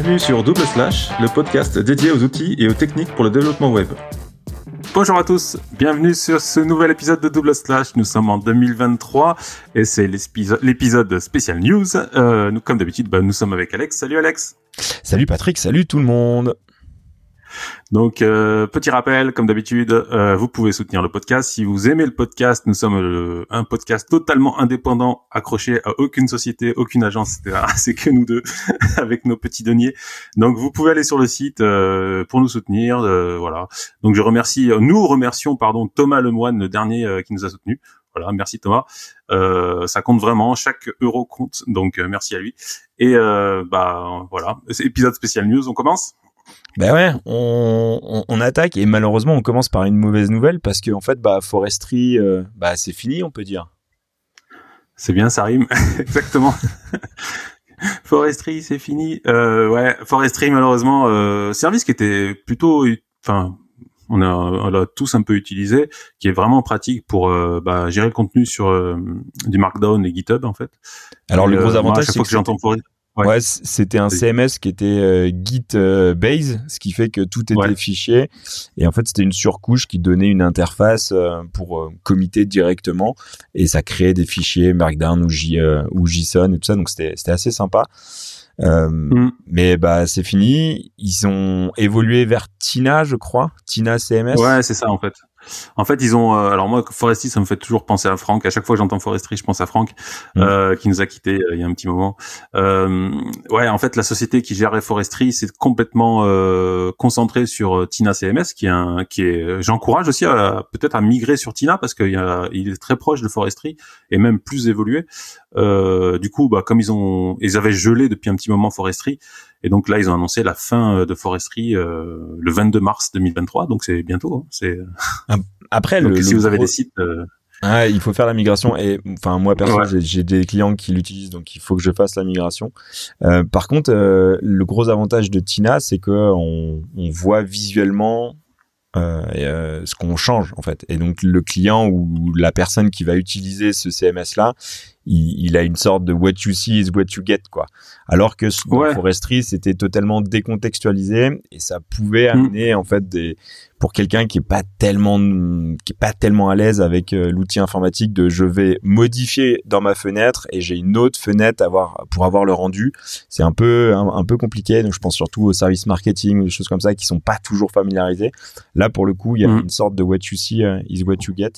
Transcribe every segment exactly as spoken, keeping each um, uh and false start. bienvenue sur Double Slash, le podcast dédié aux outils et aux techniques pour le développement web. Bonjour à tous, bienvenue sur ce nouvel épisode de Double Slash. Nous sommes en deux mille vingt-trois et c'est l'épisode spécial news. Euh, nous, comme d'habitude, bah, nous sommes avec Alex. Salut Alex. Salut Patrick, salut tout le monde. Donc euh, petit rappel, comme d'habitude, euh, vous pouvez soutenir le podcast si vous aimez le podcast. Nous sommes le, un podcast totalement indépendant, accroché à aucune société, aucune agence, et cetera. C'est que nous deux avec nos petits deniers. Donc vous pouvez aller sur le site euh, pour nous soutenir. Euh, voilà. Donc je remercie, nous remercions pardon Thomas Lemoine, le dernier euh, qui nous a soutenus. Voilà, merci Thomas. Euh, ça compte vraiment, chaque euro compte. Donc euh, merci à lui. Et euh, bah voilà, c'est épisode spécial news. On commence. Ben ouais, on, on, on attaque et malheureusement on commence par une mauvaise nouvelle parce que en fait bah Forestry euh, bah c'est fini, on peut dire. C'est bien, ça rime exactement. Forestry c'est fini. Euh, ouais, Forestry malheureusement euh, service qui était plutôt, enfin on a on l'a tous un peu utilisé, qui est vraiment pratique pour euh, bah, gérer le contenu sur euh, du Markdown et GitHub en fait. Alors et, le gros euh, avantage moi, c'est que, que j'entends Forestry. Ouais. ouais, c'était un C M S qui était euh, Git euh, base, ce qui fait que tout était ouais. fichier. Et en fait, c'était une surcouche qui donnait une interface euh, pour euh, committer directement. Et ça créait des fichiers Markdown ou, J, euh, ou JSON et tout ça. Donc, c'était, c'était assez sympa. Euh, mm. Mais bah, c'est fini. Ils ont évolué vers Tina, je crois. Tina C M S. Ouais, c'est ça, en fait. En fait, ils ont. Euh, alors moi, Forestry, ça me fait toujours penser à Franck. À chaque fois que j'entends Forestry, je pense à Franck, mmh. euh, qui nous a quittés euh, il y a un petit moment. Euh, ouais, en fait, la société qui gérait Forestry, c'est complètement euh, concentrée sur euh, Tina C M S, qui est un, qui est. J'encourage aussi à, peut-être à migrer sur Tina parce qu'il y a, il est très proche de Forestry et même plus évolué. Euh, du coup, bah comme ils ont, ils avaient gelé depuis un petit moment Forestry. Et donc là, ils ont annoncé la fin de Forestry euh, le vingt-deux mars deux mille vingt-trois. Donc c'est bientôt. Hein, c'est après. Donc, le, si le vous gros... avez des sites, euh... ah, il faut faire la migration. Et enfin, moi perso, ouais. j'ai, j'ai des clients qui l'utilisent, donc il faut que je fasse la migration. Euh, par contre, euh, le gros avantage de Tina, c'est que on, on voit visuellement euh, euh, ce qu'on change en fait. Et donc le client ou la personne qui va utiliser ce C M S là. Il, il a une sorte de what you see is what you get, quoi. Alors que ouais. Forestry, c'était totalement décontextualisé et ça pouvait amener, mmh. en fait, des, pour quelqu'un qui est pas tellement, qui est pas tellement à l'aise avec euh, l'outil informatique de je vais modifier dans ma fenêtre et j'ai une autre fenêtre à voir, pour avoir le rendu. C'est un peu, un, un peu compliqué. Donc, je pense surtout aux services marketing, des choses comme ça qui sont pas toujours familiarisés. Là, pour le coup, il y mmh. a une sorte de what you see is what you get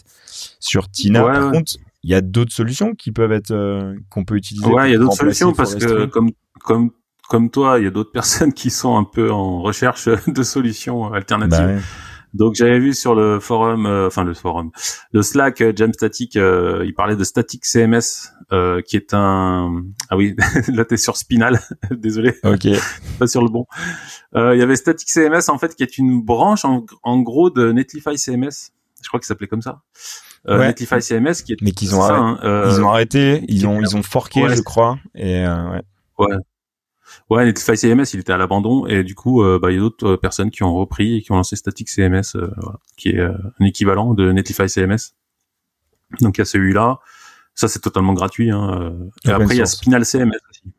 sur Tina. Ouais. Par contre, il y a d'autres solutions qui peuvent être euh, qu'on peut utiliser. Ouais, il y a d'autres solutions parce que comme comme comme toi, il y a d'autres personnes qui sont un peu en recherche de solutions alternatives. Bah ouais. Donc j'avais vu sur le forum, euh, enfin le forum, le Slack euh, Jam Static, euh, il parlait de Static C M S, euh, qui est un, ah oui, là t'es sur Spinal, désolé, ok, pas sur le bon. Euh, il y avait Static C M S en fait qui est une branche en, en gros de NetlifyCMS, je crois qu'il s'appelait comme ça. Euh, ouais. NetlifyCMS qui est mais qu'ils ont ça, arrêté, hein, euh, ils ont arrêté, ils ont ils ont forqué ouais, je crois et euh, ouais. ouais ouais NetlifyCMS il était à l'abandon et du coup euh, bah il y a d'autres personnes qui ont repris et qui ont lancé Static C M S euh, voilà, qui est euh, un équivalent de NetlifyCMS. Donc il y a celui-là, ça c'est totalement gratuit hein. Et après il y a Spinal C M S aussi.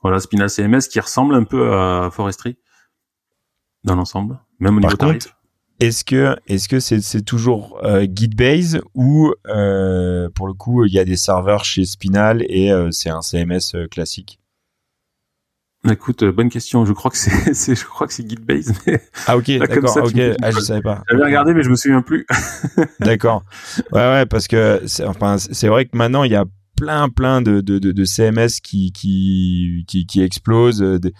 Voilà, Spinal C M S qui ressemble un peu à Forestry dans l'ensemble, même au Par niveau contre, tarif. Est-ce que est-ce que c'est c'est toujours euh, Git base ou euh, pour le coup il y a des serveurs chez Spinal et euh, c'est un C M S euh, classique? Écoute, euh, bonne question. Je crois que c'est, c'est je crois que c'est Git base. Mais ah ok, là, d'accord. Ça, ok, me... ah, je savais pas. J'avais regardé mais je me souviens plus. D'accord. Ouais ouais parce que c'est, enfin c'est vrai que maintenant il y a plein plein de de de, de C M S qui qui qui, qui explosent. Des...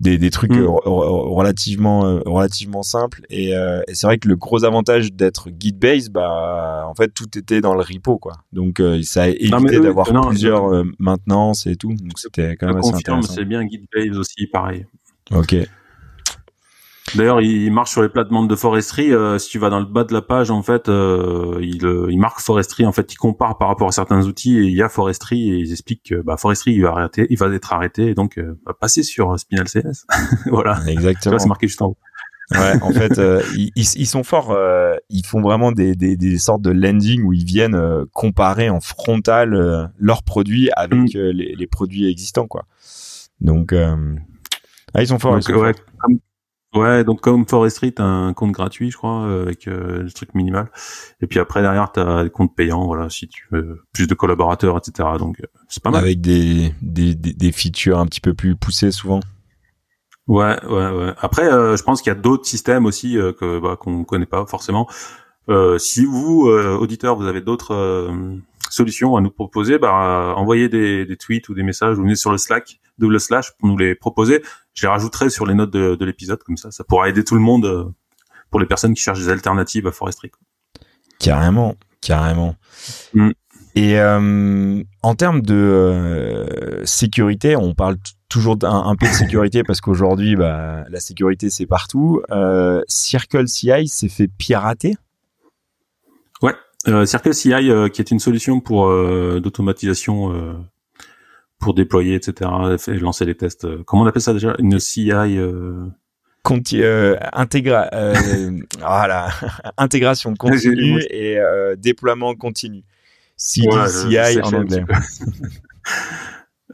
Des, des trucs mmh. relativement euh, relativement simples et, euh, et c'est vrai que le gros avantage d'être Git base bah en fait tout était dans le repo quoi donc euh, ça évitait d'avoir non, plusieurs euh, maintenances et tout donc c'était quand même assez intéressant. C'est bien Git base aussi pareil. Ok. D'ailleurs, il marche sur les plates-bandes de Forestry. Euh, si tu vas dans le bas de la page, en fait, euh, il, il marque Forestry. En fait, il compare par rapport à certains outils. Et il y a Forestry et ils expliquent que bah, Forestry, il va arrêter, il va être arrêté et donc euh, va passer sur Spinal C S. Voilà. Exactement. Là, c'est marqué juste en haut. Ouais, en fait, euh, ils, ils sont forts. Euh, ils font vraiment des, des, des sortes de landing où ils viennent euh, comparer en frontal euh, leurs produits avec euh, les, les produits existants, quoi. Donc. Euh... Ah, ils sont forts. Donc, ils sont ouais, forts. Comme, ouais, donc comme Forestry, t'as un compte gratuit, je crois, avec euh, le truc minimal. Et puis après, derrière, t'as des comptes payants, voilà, si tu veux plus de collaborateurs, et cetera. Donc, c'est pas mal. Avec des, des, des, des features un petit peu plus poussées, souvent. Ouais, ouais, ouais. Après, euh, je pense qu'il y a d'autres systèmes aussi euh, que bah, qu'on connaît pas forcément. Euh, si vous, euh, auditeurs, vous avez d'autres euh, solutions à nous proposer, bah, euh, envoyez des, des tweets ou des messages, ou venez sur le Slack, double slash, pour nous les proposer. Je les rajouterai sur les notes de, de l'épisode, comme ça, ça pourra aider tout le monde euh, pour les personnes qui cherchent des alternatives à Forestry. Carrément, carrément. Mm. Et euh, en termes de euh, sécurité, on parle t- toujours un, un peu de sécurité parce qu'aujourd'hui, bah, la sécurité, c'est partout. Euh, Circle C I s'est fait pirater. Ouais, euh, Circle C I euh, qui est une solution pour euh, d'automatisation euh, pour déployer, et cetera, et lancer les tests. Comment on appelle ça déjà ? Une C I euh... Conti- euh, intégra- euh, voilà. Intégration continue et euh, déploiement continu. C D C I ouais, en anglais.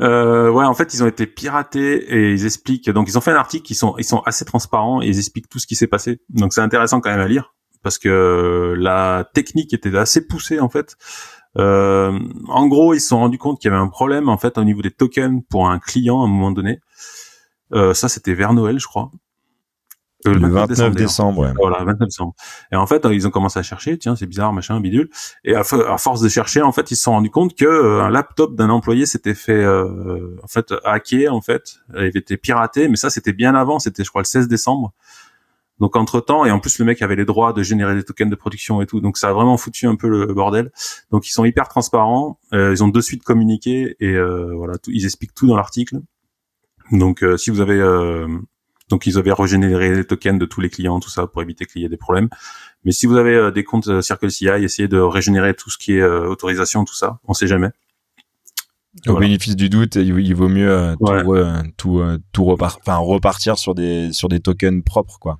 euh, ouais, en fait, ils ont été piratés et ils expliquent. Donc, ils ont fait un article. Ils sont, ils sont assez transparents et ils expliquent tout ce qui s'est passé. Donc, c'est intéressant quand même à lire parce que la technique était assez poussée en fait. Euh, en gros, ils se sont rendus compte qu'il y avait un problème en fait au niveau des tokens pour un client à un moment donné. Euh, ça, c'était vers Noël, je crois. Le vingt-neuf décembre, ouais. Voilà, vingt-neuf décembre. Et en fait, ils ont commencé à chercher, tiens, c'est bizarre, machin, bidule. Et à, f- à force de chercher, en fait, ils se sont rendus compte que euh, un laptop d'un employé s'était fait, euh, en fait, hacker, en fait. Il avait été piraté, mais ça, c'était bien avant, c'était, je crois, le seize décembre. Donc, entre temps, et en plus, le mec avait les droits de générer des tokens de production et tout. Donc, ça a vraiment foutu un peu le bordel. Donc, ils sont hyper transparents. Euh, ils ont de suite communiqué et euh, voilà, tout, ils expliquent tout dans l'article. Donc, euh, si vous avez... Euh, Donc, ils avaient régénéré les tokens de tous les clients, tout ça, pour éviter qu'il y ait des problèmes. Mais si vous avez euh, des comptes euh, CircleCI, essayez de régénérer tout ce qui est euh, autorisation, tout ça. On sait jamais. Au voilà. Bénéfice du doute, il vaut mieux euh, ouais. tout, euh, tout, euh, tout repart... enfin, repartir sur des, sur des tokens propres, quoi.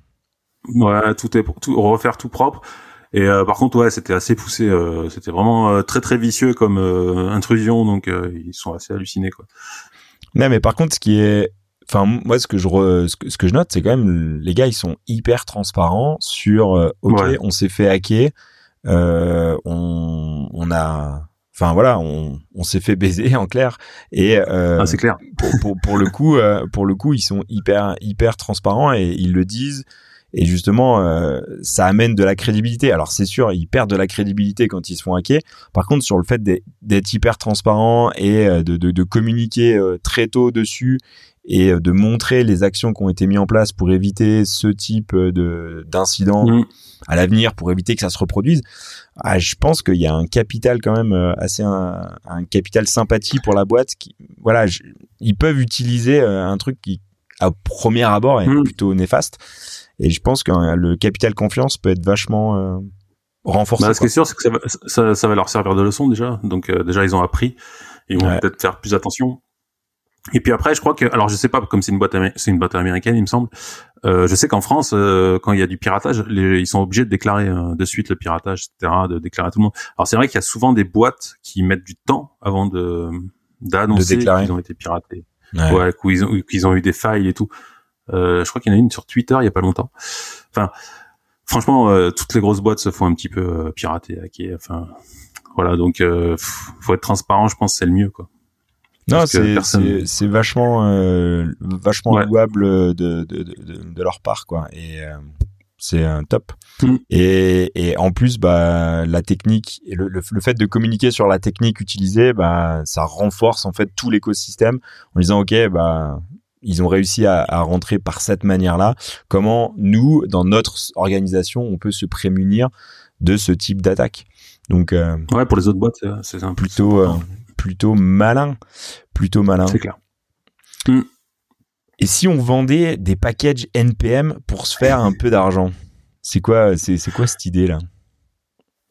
Ouais, tout est, tout, refaire tout propre. Et euh, par contre, ouais, c'était assez poussé. Euh, c'était vraiment euh, très, très vicieux comme euh, intrusion. Donc, euh, ils sont assez hallucinés, quoi. Non, mais par contre, ce qui est... Enfin, moi, ce que je re, ce, que, ce que je note, c'est quand même les gars, ils sont hyper transparents sur. Euh, ok, ouais. On s'est fait hacker. Euh, on, on a. Enfin voilà, on, on s'est fait baiser en clair. Et euh, ah, c'est clair. Pour, pour, pour le coup, euh, pour le coup, ils sont hyper hyper transparents et ils le disent. Et justement, euh, ça amène de la crédibilité. Alors c'est sûr, ils perdent de la crédibilité quand ils se font hacker. Par contre, sur le fait d'être, d'être hyper transparent et de, de, de communiquer très tôt dessus. Et de montrer les actions qui ont été mises en place pour éviter ce type de, d'incident mmh. à l'avenir, pour éviter que ça se reproduise. Ah, je pense qu'il y a un capital quand même assez un, un capital sympathie pour la boîte. Qui, voilà, je, ils peuvent utiliser un truc qui, à premier abord, est mmh. plutôt néfaste. Et je pense que le capital confiance peut être vachement euh, renforcé. Bah, ce qui est sûr, c'est que ça va, ça, ça va leur servir de leçon déjà. Donc euh, déjà, ils ont appris. Ils vont ouais. peut-être faire plus attention. Et puis après, je crois que, alors je sais pas, comme c'est une boîte, amé- c'est une boîte américaine, il me semble. Euh, je sais qu'en France, euh, quand il y a du piratage, les, ils sont obligés de déclarer euh, de suite le piratage, et cetera, de déclarer tout le monde. Alors c'est vrai qu'il y a souvent des boîtes qui mettent du temps avant de d'annoncer de qu'ils ont été piratés, ouais, ouais qu'ils ont, qu'ils ont eu des failles et tout. Euh, je crois qu'il y en a une sur Twitter il y a pas longtemps. Enfin, franchement, euh, toutes les grosses boîtes se font un petit peu euh, pirater, hacker. Enfin, voilà, donc euh, faut être transparent, je pense, c'est le mieux, quoi. Non, c'est, personne... c'est c'est vachement euh, vachement ouais. louable de, de de de leur part, quoi, et euh, c'est un top. Mmh. Et et en plus, bah la technique, le, le le fait de communiquer sur la technique utilisée, bah ça renforce en fait tout l'écosystème en disant ok, bah ils ont réussi à, à rentrer par cette manière-là. Comment nous, dans notre organisation, on peut se prémunir de ce type d'attaque. Donc euh, ouais, pour les autres boîtes, c'est, c'est un plutôt euh, plutôt malin, plutôt malin. C'est clair. Mm. Et si on vendait des packages N P M pour se faire un peu d'argent, c'est quoi, c'est, c'est quoi cette idée là ?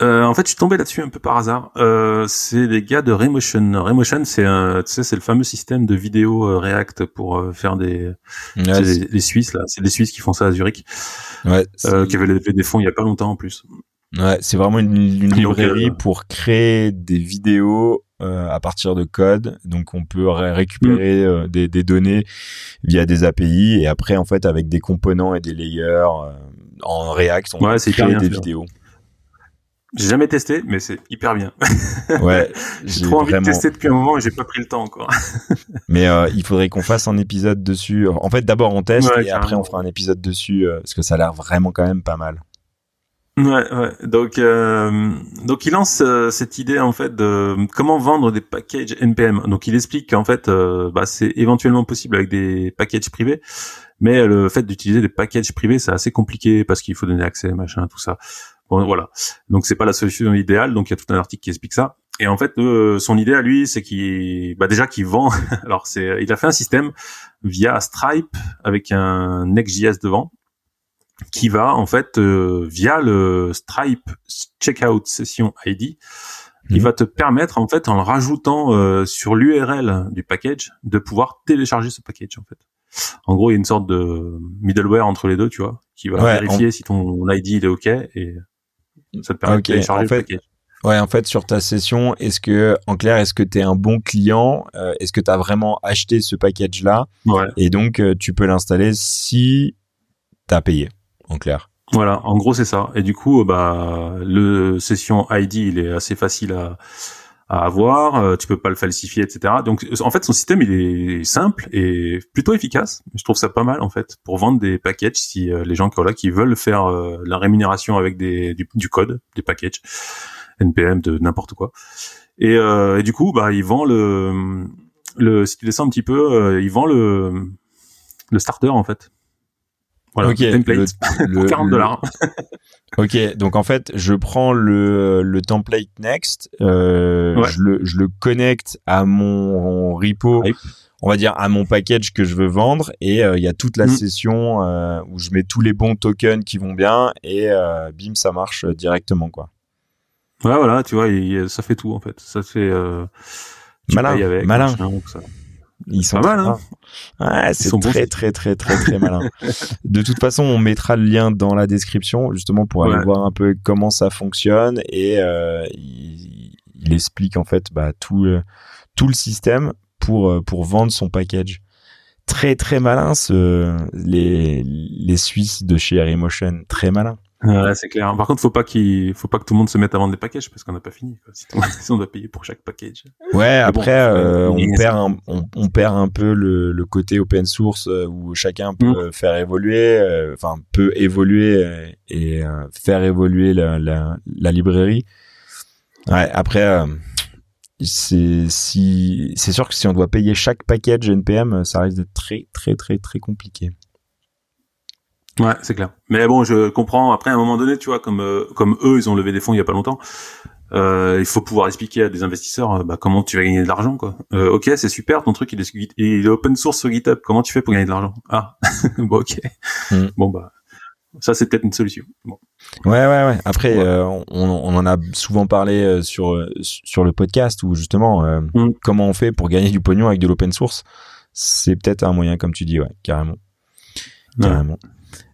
euh, En fait, je suis tombé là-dessus un peu par hasard. Euh, c'est les gars de Remotion. Remotion, c'est un, tu sais, c'est le fameux système de vidéo euh, React pour euh, faire des, ouais, c'est c'est... Les, les Suisses là. C'est des Suisses qui font ça à Zurich, ouais, euh, qui avaient levé des fonds il y a pas longtemps en plus. Ouais, c'est vraiment une, une librairie pour créer des vidéos euh, à partir de code. Donc, on peut ré- récupérer euh, des, des données via des A P I. Et après, en fait, avec des composants et des layers euh, en React, on ouais, peut créer des vidéos. J'ai jamais testé, mais c'est hyper bien. Ouais, j'ai, j'ai trop envie vraiment... de tester depuis un moment et j'ai pas pris le temps encore. Mais euh, il faudrait qu'on fasse un épisode dessus. En fait, d'abord on teste ouais, et après on fera un épisode dessus euh, parce que ça a l'air vraiment quand même pas mal. Ouais, ouais. Donc, euh, donc il lance euh, cette idée en fait de comment vendre des packages N P M. Donc il explique qu'en fait, euh, bah, c'est éventuellement possible avec des packages privés, mais le fait d'utiliser des packages privés, c'est assez compliqué parce qu'il faut donner accès, machin, tout ça. Bon, voilà. Donc, c'est pas la solution idéale. Donc, il y a tout un article qui explique ça. Et en fait, euh, son idée à lui, c'est qu'il, bah, déjà qu'il vend. Alors, c'est, il a fait un système via Stripe avec un Next.js devant qui va, en fait, euh, via le Stripe Checkout Session I D, mmh. il va te permettre, en fait, en le rajoutant euh, sur l'U R L du package, de pouvoir télécharger ce package, en fait. En gros, il y a une sorte de middleware entre les deux, tu vois, qui va ouais, vérifier on... si ton I D il est OK et... Ça te permet okay. de télécharger en fait, le package. Ouais, en fait, sur ta session, est-ce que, en clair, est-ce que tu es un bon client? euh, Est-ce que tu as vraiment acheté ce package-là? Ouais. Et donc, euh, tu peux l'installer si tu as payé, en clair. Voilà, en gros, c'est ça. Et du coup, bah, le session I D, il est assez facile à, à avoir. Euh, tu peux pas le falsifier, et cetera. Donc, en fait, son système, il est simple et plutôt efficace. Je trouve ça pas mal, en fait, pour vendre des packages si euh, les gens voilà, qui veulent faire euh, la rémunération avec des, du, du code, des packages, N P M, de n'importe quoi. Et, euh, et du coup, bah, il vend le, le, si tu descends un petit peu, euh, il vend le, le starter, en fait. Voilà, okay, le template le, pour quarante dollars. Ok, donc en fait, je prends le, le template Next, euh, ouais. je, le, je le connecte à mon repo, ouais. on va dire à mon package que je veux vendre, et il euh, y a toute la mmh. session euh, où je mets tous les bons tokens qui vont bien, et euh, bim, ça marche directement, quoi. Ouais, voilà, tu vois, il, ça fait tout, en fait. Ça fait... Euh, malin, avec, malin. Ils sont pas mal, hein. Ouais, c'est très, très, très, très, très, très malin. De toute façon, on mettra le lien dans la description, justement, pour aller ouais. voir un peu comment ça fonctionne. Et euh, il, il explique, en fait, bah, tout, euh, tout le système pour, pour vendre son package. Très, très malin, ce, les, les Suisses de chez Remotion. Très malin. Ouais, c'est clair. Par contre, faut pas qu'il, faut pas que tout le monde se mette à vendre des packages parce qu'on n'a pas fini, quoi. Si on doit payer pour chaque package. Ouais, mais après, bon, euh, on perd un, on, on perd un peu le, le côté open source où chacun peut mmh. faire évoluer, euh, enfin, peut évoluer et euh, faire évoluer la, la, la librairie. Ouais, après, euh, c'est, si, c'est sûr que si on doit payer chaque package N P M, ça risque d'être très, très, très, très compliqué. Ouais, c'est clair. Mais bon, je comprends. Après, à un moment donné, tu vois, comme euh, comme eux, ils ont levé des fonds il y a pas longtemps. Euh, il faut pouvoir expliquer à des investisseurs, bah, comment tu vas gagner de l'argent, quoi. Euh, ok, c'est super, ton truc il est, il est open source sur GitHub. Comment tu fais pour gagner de l'argent? Ah, bon, ok. Mm. Bon bah, ça c'est peut-être une solution. Bon. Ouais, ouais, ouais. Après, ouais. Euh, on, on en a souvent parlé sur sur le podcast où justement, euh, mm. comment on fait pour gagner du pognon avec de l'open source. C'est peut-être un moyen, comme tu dis, ouais, carrément, carrément. Ouais.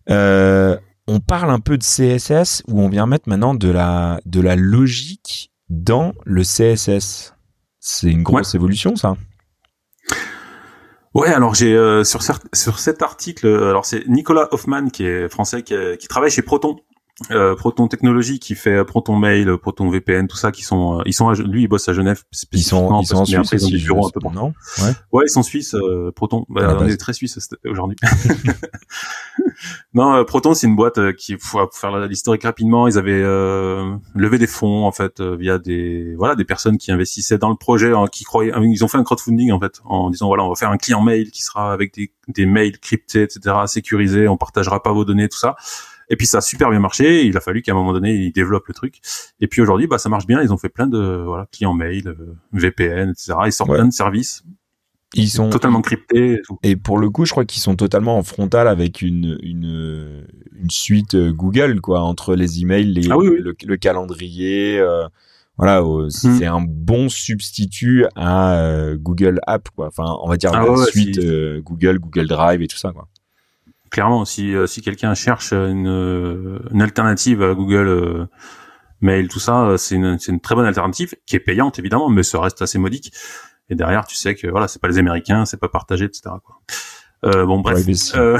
Euh, on parle un peu de C S S où on vient mettre maintenant de la, de la logique dans le C S S. C'est une grosse ouais. évolution, ça. Ouais, alors j'ai euh, sur, sur cet article, alors c'est Nicolas Hoffman qui est français, qui, est, qui travaille chez Proton, euh, Proton Technologies, qui fait Proton Mail, Proton V P N, tout ça, qui sont, euh, ils sont à, lui il bosse à Genève spécifiquement. Ils sont, ils sont en Suisse, après, ils ont des bureaux un peu partout. Ouais. ouais, ils sont suisses, euh, Proton. Bah, on base. Est très suisse aujourd'hui. Non, euh, Proton, c'est une boîte euh, qui, pour faire l'historique rapidement, ils avaient euh, levé des fonds en fait euh, via des voilà des personnes qui investissaient dans le projet, hein, qui croyaient. Ils ont fait un crowdfunding en fait en disant voilà on va faire un client mail qui sera avec des, des mails cryptés, et cetera, sécurisés, on partagera pas vos données, tout ça. Et puis ça a super bien marché. Il a fallu qu'à un moment donné ils développent le truc. Et puis aujourd'hui, bah ça marche bien. Ils ont fait plein de voilà clients mail, euh, V P N, et cetera. Ils sortent ouais. plein de services. Ils sont totalement cryptés. Et, tout. Et pour le coup, je crois qu'ils sont totalement en frontal avec une, une, une suite Google, quoi, entre les emails, les, ah oui, oui. Le, le calendrier. Euh, voilà, euh, c'est mm. un bon substitut à euh, Google App, quoi. Enfin, on va dire ah, la ouais, suite si... euh, Google, Google Drive et tout ça, quoi. Clairement, si, si quelqu'un cherche une, une alternative à Google. Euh, mail, tout ça, c'est une, c'est une très bonne alternative qui est payante évidemment, mais ça reste assez modique. Et derrière, tu sais que voilà, c'est pas les Américains, c'est pas partagé, et cetera quoi. Euh, bon bref. Ouais, euh...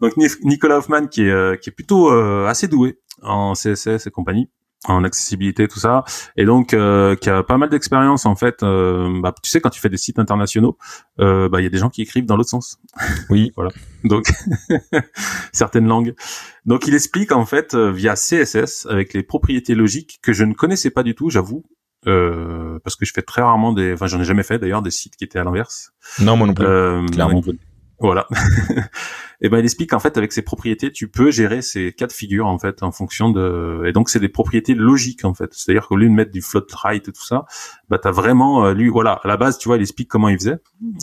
Donc Nicolas Hoffman qui est qui est plutôt euh, assez doué en C S S et compagnie, en accessibilité tout ça, et donc euh, qui a pas mal d'expérience en fait. Euh, bah, tu sais, quand tu fais des sites internationaux, euh, bah il y a des gens qui écrivent dans l'autre sens. Oui, voilà. Donc certaines langues. Donc il explique en fait euh, via C S S avec les propriétés logiques que je ne connaissais pas du tout, j'avoue. Euh, parce que je fais très rarement des, enfin j'en ai jamais fait d'ailleurs des sites qui étaient à l'inverse. Non, moi non plus. Euh, Clairement. Euh, voilà. Et ben il explique qu'en fait avec ces propriétés tu peux gérer ces cas de figure en fait en fonction de, et donc c'est des propriétés logiques en fait. C'est-à-dire qu'au lieu de mettre du float right et tout ça, bah t'as vraiment euh, lui voilà à la base tu vois il explique comment il faisait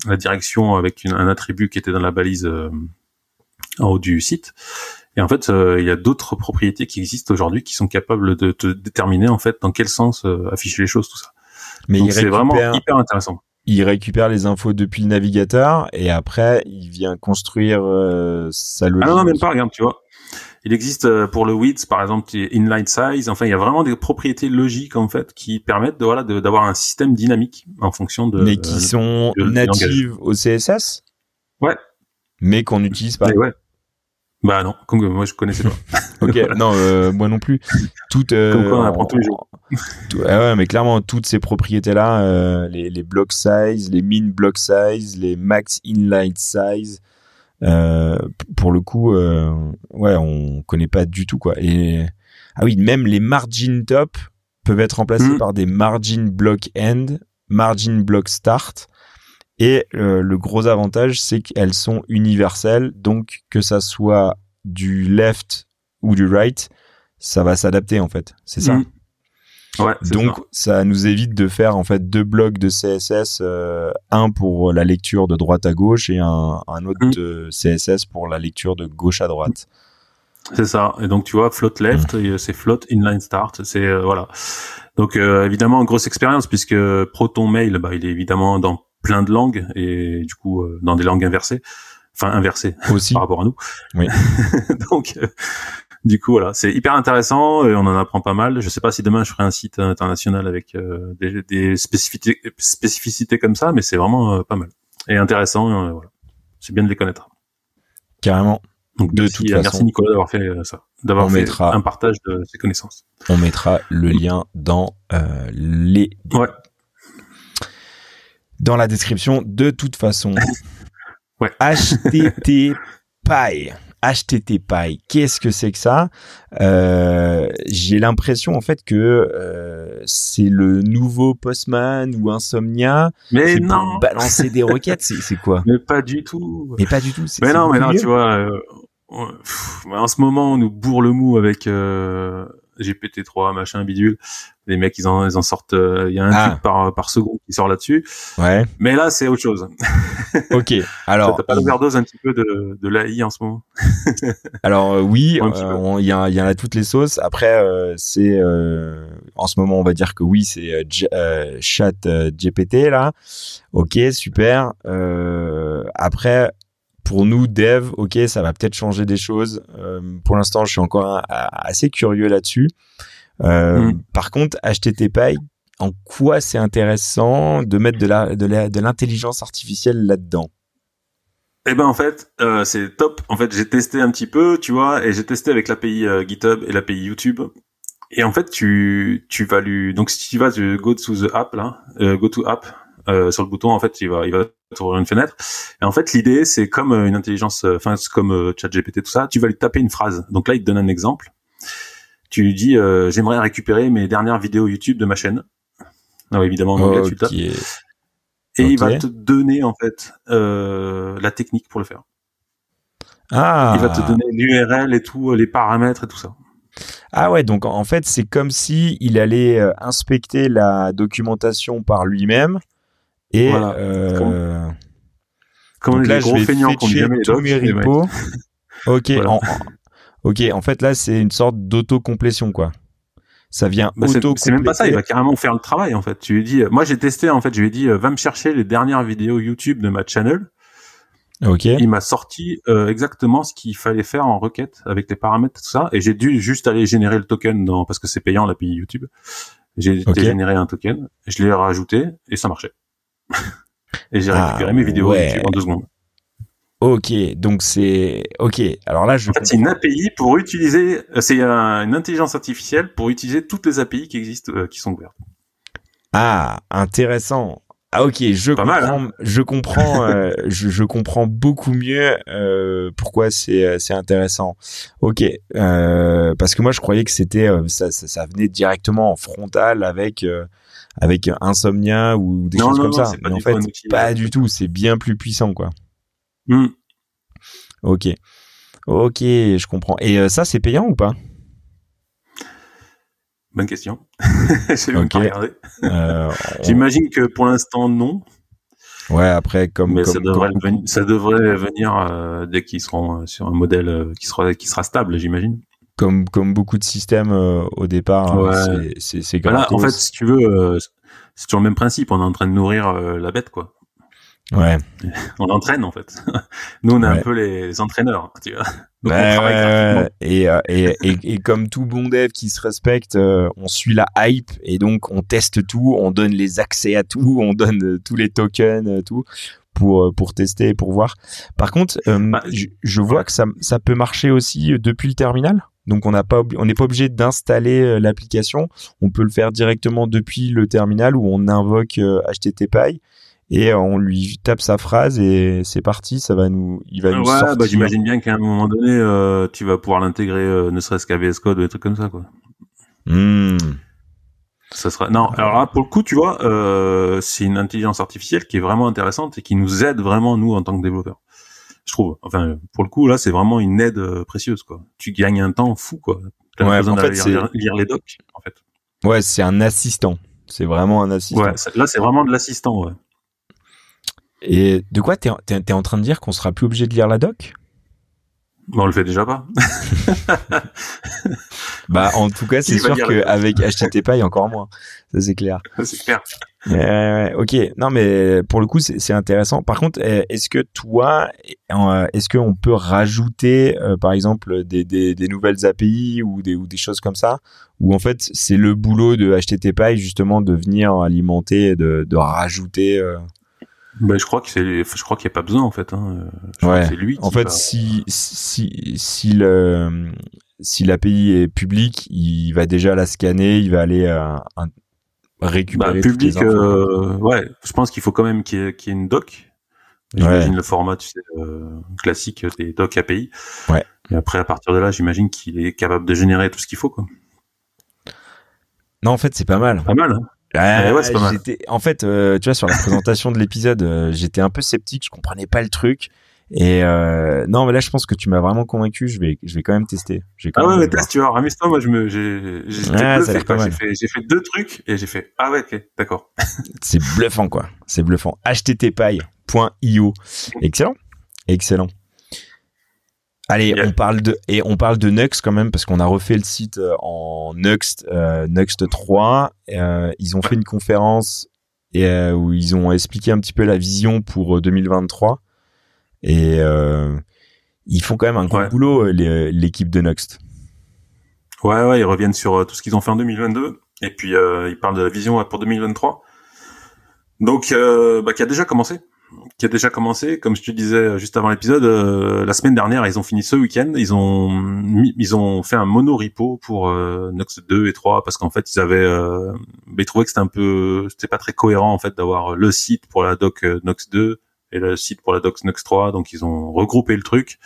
la direction avec une, un attribut qui était dans la balise euh, en haut du site. Et en fait, euh, il y a d'autres propriétés qui existent aujourd'hui qui sont capables de te déterminer en fait dans quel sens euh, afficher les choses, tout ça. Mais donc, il c'est récupère, vraiment hyper intéressant. Il récupère les infos depuis le navigateur et après, il vient construire euh, sa logique. Ah non, non, même pas, regarde, tu vois. Il existe euh, pour le width, par exemple, inline size. Enfin, il y a vraiment des propriétés logiques en fait qui permettent de, voilà, de, d'avoir un système dynamique en fonction de... Mais qui euh, sont de, natives au C S S ? Ouais. Mais qu'on n'utilise pas. Mais ouais. Bah non, comme moi je connaissais pas. Ok, voilà. Non, euh, moi non plus. Tout, euh, comme quoi on apprend tous les jours. Tout, ah ouais, mais clairement toutes ces propriétés-là, euh, les, les block size, les min block size, les max inline size, euh, pour le coup, euh, ouais, on connaît pas du tout quoi. Et ah oui, même les margin top peuvent être remplacés mmh. par des margin block end, margin block start. Et euh, le gros avantage, c'est qu'elles sont universelles, donc que ça soit du left ou du right, ça va s'adapter en fait, c'est ça. Mmh. Ouais. C'est donc ça. ça nous évite de faire en fait deux blocs de C S S, euh, un pour la lecture de droite à gauche et un, un autre mmh. de C S S pour la lecture de gauche à droite. C'est ça. Et donc tu vois, float left, mmh. c'est float inline start, c'est euh, voilà. Donc euh, évidemment grosse expérience puisque Proton Mail, bah il est évidemment dans plein de langues et du coup euh, dans des langues inversées, enfin inversées aussi par rapport à nous. Oui. Donc euh, du coup voilà, c'est hyper intéressant et on en apprend pas mal. Je sais pas si demain je ferai un site international avec euh, des, des spécificités, spécificités comme ça, mais c'est vraiment euh, pas mal et intéressant. Euh, voilà, c'est bien de les connaître. Carrément. Donc de merci, toute façon, merci Nicolas d'avoir fait euh, ça, d'avoir fait mettra, un partage de ses connaissances. On mettra le lien dans euh, les. Ouais. Dans la description, de toute façon. Ouais. HTTPie. HTTPie. Qu'est-ce que c'est que ça ? euh, J'ai l'impression, en fait, que euh, c'est le nouveau Postman ou Insomnia. Mais c'est non pour balancer des requêtes, c'est, c'est quoi ? Mais pas du tout. Mais pas du tout. C'est, mais c'est non, mais non, mieux. Tu vois, euh, on, pff, en ce moment, on nous bourre le mou avec... Euh... G P T trois, machin, bidule. Les mecs, ils en, ils en sortent, il euh, y a un ah. truc par, par seconde qui sort là-dessus. Ouais. Mais là, c'est autre chose. Ok. Alors. T'as pas d'overdose un petit peu de, de l'A I en ce moment? Alors, euh, oui, il euh, y en a, y a toutes les sauces. Après, euh, c'est, euh, en ce moment, on va dire que oui, c'est euh, G, euh, chat euh, G P T, là. Ok, super. Euh, après, pour nous, dev, ok, ça va peut-être changer des choses. Euh, pour l'instant, je suis encore un, à, assez curieux là-dessus. Euh, mm. Par contre, HTTPie, en quoi c'est intéressant de mettre de, la, de, la, de l'intelligence artificielle là-dedans ? Eh ben en fait, euh, c'est top. En fait, j'ai testé un petit peu, tu vois, et j'ai testé avec l'A P I euh, GitHub et l'A P I YouTube. Et en fait, tu, tu vas lui... Donc, si tu vas tu, go to the app, là, euh, go to app, Euh, sur le bouton, en fait, il va, il va t'ouvrir une fenêtre. Et en fait, l'idée, c'est comme une intelligence, enfin, euh, comme euh, ChatGPT, tout ça. Tu vas lui taper une phrase. Donc là, il te donne un exemple. Tu lui dis, euh, j'aimerais récupérer mes dernières vidéos YouTube de ma chaîne. Alors évidemment, en anglais, okay. tu le tapes. Et okay. il va te donner, en fait, euh, la technique pour le faire. Ah. Il va te donner l'U R L et tout, les paramètres et tout ça. Ah ouais, donc en fait, c'est comme si il allait inspecter la documentation par lui-même. Et voilà. euh, comme les gros feignants qu'on dit jamais TurboRepo. Ok, voilà. en, ok. En fait, là, c'est une sorte d'auto-complétion, quoi. Ça vient bah auto. C'est, c'est même pas ça. Il va carrément faire le travail, en fait. Tu lui dis, moi, j'ai testé, en fait, je lui ai dit, va me chercher les dernières vidéos YouTube de ma channel. Okay. Il m'a sorti euh, exactement ce qu'il fallait faire en requête avec les paramètres tout ça, et j'ai dû juste aller générer le token dans, parce que c'est payant l'A P I YouTube. J'ai okay. généré un token, je l'ai rajouté et ça marchait. Et j'ai ah, récupéré mes vidéos ouais. YouTube en deux secondes. Ok, donc c'est ok. Alors là, je en fait, c'est une A P I pour utiliser, c'est une intelligence artificielle pour utiliser toutes les A P I qui existent, euh, qui sont ouvertes. Ah, intéressant. Ah ok, je pas comprends, mal, hein je comprends, euh, je, je comprends beaucoup mieux euh, pourquoi c'est c'est intéressant. Ok, euh, parce que moi je croyais que c'était euh, ça, ça ça venait directement en frontal avec euh, avec Insomnia ou des non, choses non, comme non, ça. Mais en fait, pas du tout. C'est bien plus puissant quoi. Mm. Ok, ok, je comprends. Et euh, ça c'est payant ou pas? Bonne question. J'ai même okay. pas regardé. Euh, J'imagine que pour l'instant, non. Ouais, après, comme. Mais comme, ça, devrait comme... venir, ça devrait venir euh, dès qu'ils seront sur un modèle euh, qui, sera, qui sera stable, j'imagine. Comme, comme beaucoup de systèmes euh, au départ, ouais. c'est, c'est, c'est gratos. Voilà, en fait, si tu veux, euh, c'est sur le même principe. On est en train de nourrir euh, la bête, quoi. Ouais. On entraîne en fait. Nous on est ouais. un peu les entraîneurs, tu vois. Donc, bah, on travaille gratuitement. Et, et, et, et comme tout bon dev qui se respecte, on suit la hype et donc on teste tout, on donne les accès à tout, on donne tous les tokens, tout pour pour tester et pour voir. Par contre, euh, bah, je, je vois que ça ça peut marcher aussi depuis le terminal. Donc on n'a pas on n'est pas obligé d'installer l'application. On peut le faire directement depuis le terminal où on invoque H T T P I. Et on lui tape sa phrase et c'est parti, ça va nous, il va nous ouais, sortir. Bah, j'imagine bien qu'à un moment donné, euh, tu vas pouvoir l'intégrer, euh, ne serait-ce qu'à V S Code ou des trucs comme ça, quoi. Mmh. Ça sera. Non, alors là, pour le coup, tu vois, euh, c'est une intelligence artificielle qui est vraiment intéressante et qui nous aide vraiment nous en tant que développeurs. Je trouve. Enfin, pour le coup, là, c'est vraiment une aide précieuse, quoi. Tu gagnes un temps fou, quoi. T'as ouais, besoin en fait, c'est lire, lire les docs, en fait. Ouais, c'est un assistant. C'est vraiment un assistant. Ouais, là, c'est vraiment de l'assistant, ouais. Et de quoi t'es, t'es, t'es en train de dire qu'on sera plus obligé de lire la doc? Bah on le fait déjà pas. Bah en tout cas c'est il sûr qu'avec HTTPie encore moins. Ça c'est clair. C'est clair. Euh, ok. Non mais pour le coup c'est, c'est intéressant. Par contre est-ce que toi est-ce qu'on peut rajouter euh, par exemple des, des, des nouvelles A P I ou des ou des choses comme ça où en fait c'est le boulot de HTTPie justement de venir alimenter de de rajouter. Euh, Ben, je crois que c'est, je crois qu'il n'y a pas besoin, en fait, hein. Je ouais. crois que c'est lui qui en fait, va... si, si, si le, si l'A P I est publique, il va déjà la scanner, il va aller à, à récupérer. Ben, public, les euh, ouais, je pense qu'il faut quand même qu'il y ait, qu'il y ait une doc. J'imagine ouais. le format, tu sais, euh, classique des docs A P I. Ouais. Et après, à partir de là, j'imagine qu'il est capable de générer tout ce qu'il faut, quoi. Non, en fait, c'est pas mal. Pas mal, hein. Ah, ouais, c'est pas mal. En fait, euh, tu vois, sur la présentation de l'épisode, euh, j'étais un peu sceptique, je comprenais pas le truc. Et euh, non, mais là, je pense que tu m'as vraiment convaincu. Je vais, je vais quand même tester. J'ai quand ah même ouais, mais teste, tu vois, amuse-toi. Moi, je me, j'ai, j'ai, ah, bluffé, quoi. j'ai fait, j'ai fait deux trucs et j'ai fait ah ouais, ok, d'accord. C'est bluffant, quoi. C'est bluffant. H T T P I point I O. Excellent, excellent. Allez, yeah. on parle de et on parle de Nuxt quand même parce qu'on a refait le site en Nuxt euh, Nuxt trois. Euh, ils ont fait une conférence et, euh, où ils ont expliqué un petit peu la vision pour deux mille vingt-trois et euh, ils font quand même un gros ouais. boulot les, l'équipe de Nuxt. Ouais, ouais, ils reviennent sur tout ce qu'ils ont fait en deux mille vingt-deux et puis euh, ils parlent de la vision pour deux mille vingt-trois. Donc, euh, bah, qui a déjà commencé. qui a déjà commencé, comme je te disais juste avant l'épisode, euh, la semaine dernière, ils ont fini ce week-end, ils ont mis, ils ont fait un monorepo pour euh, Nuxt deux et trois, parce qu'en fait, ils avaient, euh, ils trouvaient que c'était un peu, c'était pas très cohérent, en fait, d'avoir le site pour la doc Nuxt deux et le site pour la doc Nuxt trois, donc ils ont regroupé le truc,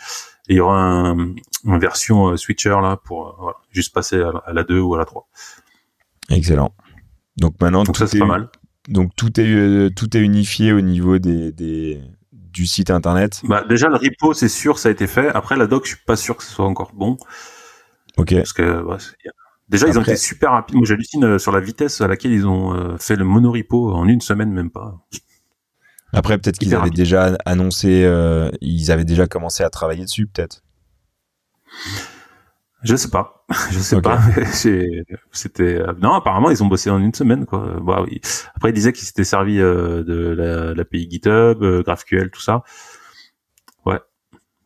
et il y aura un, une version euh, switcher, là, pour, euh, voilà, juste passer à, à la deux ou à la trois. Excellent. Donc maintenant, donc tout ça, c'est est... pas mal. Donc tout est euh, tout est unifié au niveau des des du site internet. Bah déjà le repo c'est sûr ça a été fait. Après la doc je suis pas sûr que ce soit encore bon. Ok. Parce que bah, déjà Après... ils ont été super rapides. Moi j'hallucine sur la vitesse à laquelle ils ont euh, fait le monorepo en une semaine même pas. Après peut-être qu'ils avaient rapide. déjà annoncé, euh, ils avaient déjà commencé à travailler dessus peut-être. Je sais pas, je sais okay. pas. C'était non, apparemment ils ont bossé en une semaine quoi. Bah, oui. Après ils disaient qu'ils s'étaient servis euh, de la, l'A P I GitHub, euh, GraphQL, tout ça.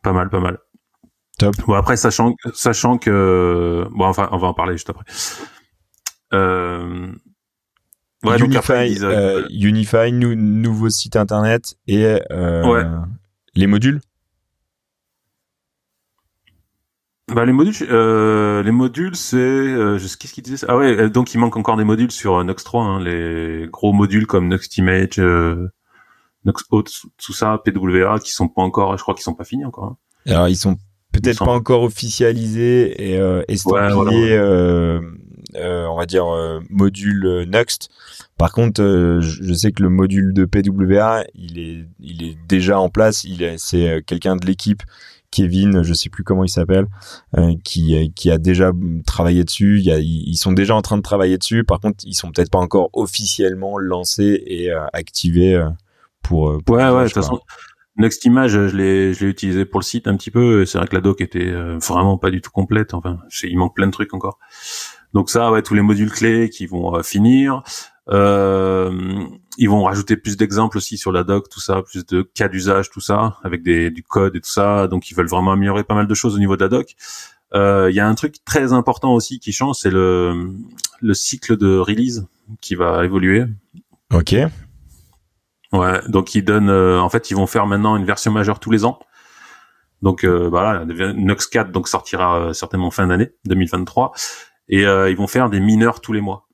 pas mal, pas mal. Top. Bon, après, sachant, sachant que... Bon, enfin, on va en parler juste après. Euh... Ouais, Unify, donc après, ils... euh, Unify nou- nouveau site internet et euh, ouais. les modules bah, les modules, euh, les modules c'est... Euh, je sais qu'est-ce qu'ils disaient. Ah ouais, donc il manque encore des modules sur euh, Nuxt trois, hein, les gros modules comme Nuxt Image, euh, Nuxt Auth, tout ça, P W A, qui sont pas encore... Je crois qu'ils sont pas finis encore. Hein. Alors, ils sont peut-être pas encore officialisé et euh, estampillé, ouais, voilà, ouais. Euh, euh, on va dire, euh, module Nuxt. Par contre, euh, je sais que le module de P W A, il est, il est déjà en place. Il est, c'est quelqu'un de l'équipe, Kevin, je sais plus comment il s'appelle, euh, qui, qui a déjà travaillé dessus. Il y a, ils sont déjà en train de travailler dessus. Par contre, ils sont peut-être pas encore officiellement lancés et euh, activés pour, pour... Ouais, ouais, de toute façon... Nuxt Image, je l'ai, je l'ai utilisé pour le site un petit peu. C'est vrai que la doc était vraiment pas du tout complète. Enfin, il manque plein de trucs encore. Donc ça, ouais, tous les modules clés qui vont finir. Euh, ils vont rajouter plus d'exemples aussi sur la doc, tout ça, plus de cas d'usage, tout ça, avec des, du code et tout ça. Donc ils veulent vraiment améliorer pas mal de choses au niveau de la doc. Euh, il y a un truc très important aussi qui change, c'est le, le cycle de release qui va évoluer. Ok. Ouais, donc ils donnent, euh, en fait, ils vont faire maintenant une version majeure tous les ans. Donc euh, voilà, Nuxt quatre donc sortira euh, certainement fin d'année deux mille vingt-trois et euh, ils vont faire des mineurs tous les mois.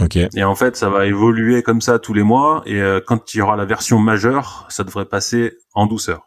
Ok. Et en fait, ça va évoluer comme ça tous les mois et euh, quand il y aura la version majeure, ça devrait passer en douceur.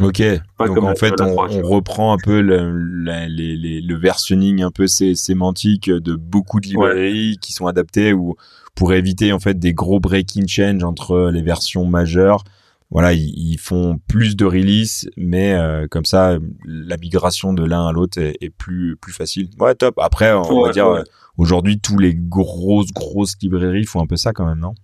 Ok. Pas donc comme en fait, on, on reprend un peu le, le, le, le versionning un peu sé- sémantique de beaucoup de librairies, ouais, qui sont adaptées ou pour éviter en fait des gros breaking change entre les versions majeures. Voilà, ils, ils font plus de release, mais euh, comme ça, la migration de l'un à l'autre est, est plus plus facile. Ouais, top. Après, on ouais, va ouais, dire ouais. Aujourd'hui, tous les grosses grosses librairies font un peu ça quand même, non ?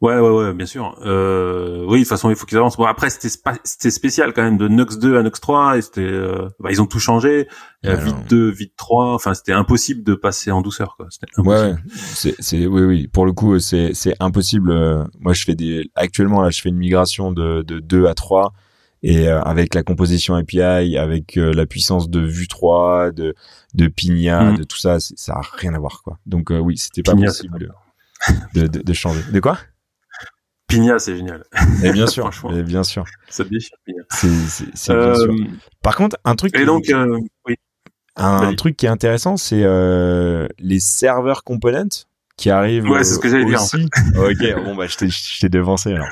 Ouais, ouais, ouais, bien sûr. Euh, oui, de toute façon, il faut qu'ils avancent. Bon, après, c'était, spa- c'était spécial quand même de Nuxt deux à Nuxt trois. Et c'était, euh, bah, ils ont tout changé. Euh, Alors... Vite deux, Vite trois. Enfin, c'était impossible de passer en douceur, quoi. C'était impossible. Ouais, c'est, c'est, oui, oui. Pour le coup, c'est, c'est impossible. Moi, je fais des, actuellement, là, je fais une migration de, de deux à trois. Et euh, avec la composition A P I, avec euh, la puissance de Vue trois, de, de Pinia, mmh. de tout ça, ça a rien à voir, quoi. Donc, euh, oui, c'était Pinia, pas possible de, de, de, de changer. De quoi? Pinia, c'est génial. Et bien sûr, et bien sûr. Ça déchire, Pinia. C'est, c'est, c'est euh, bien sûr. Par contre, un truc. Et donc, qui, euh, oui. Un Vas-y. truc qui est intéressant, c'est euh, les serveurs components qui arrivent. Ouais, c'est ce que j'allais dire. En fait. Ok, bon bah, je t'ai, je t'ai devancé alors.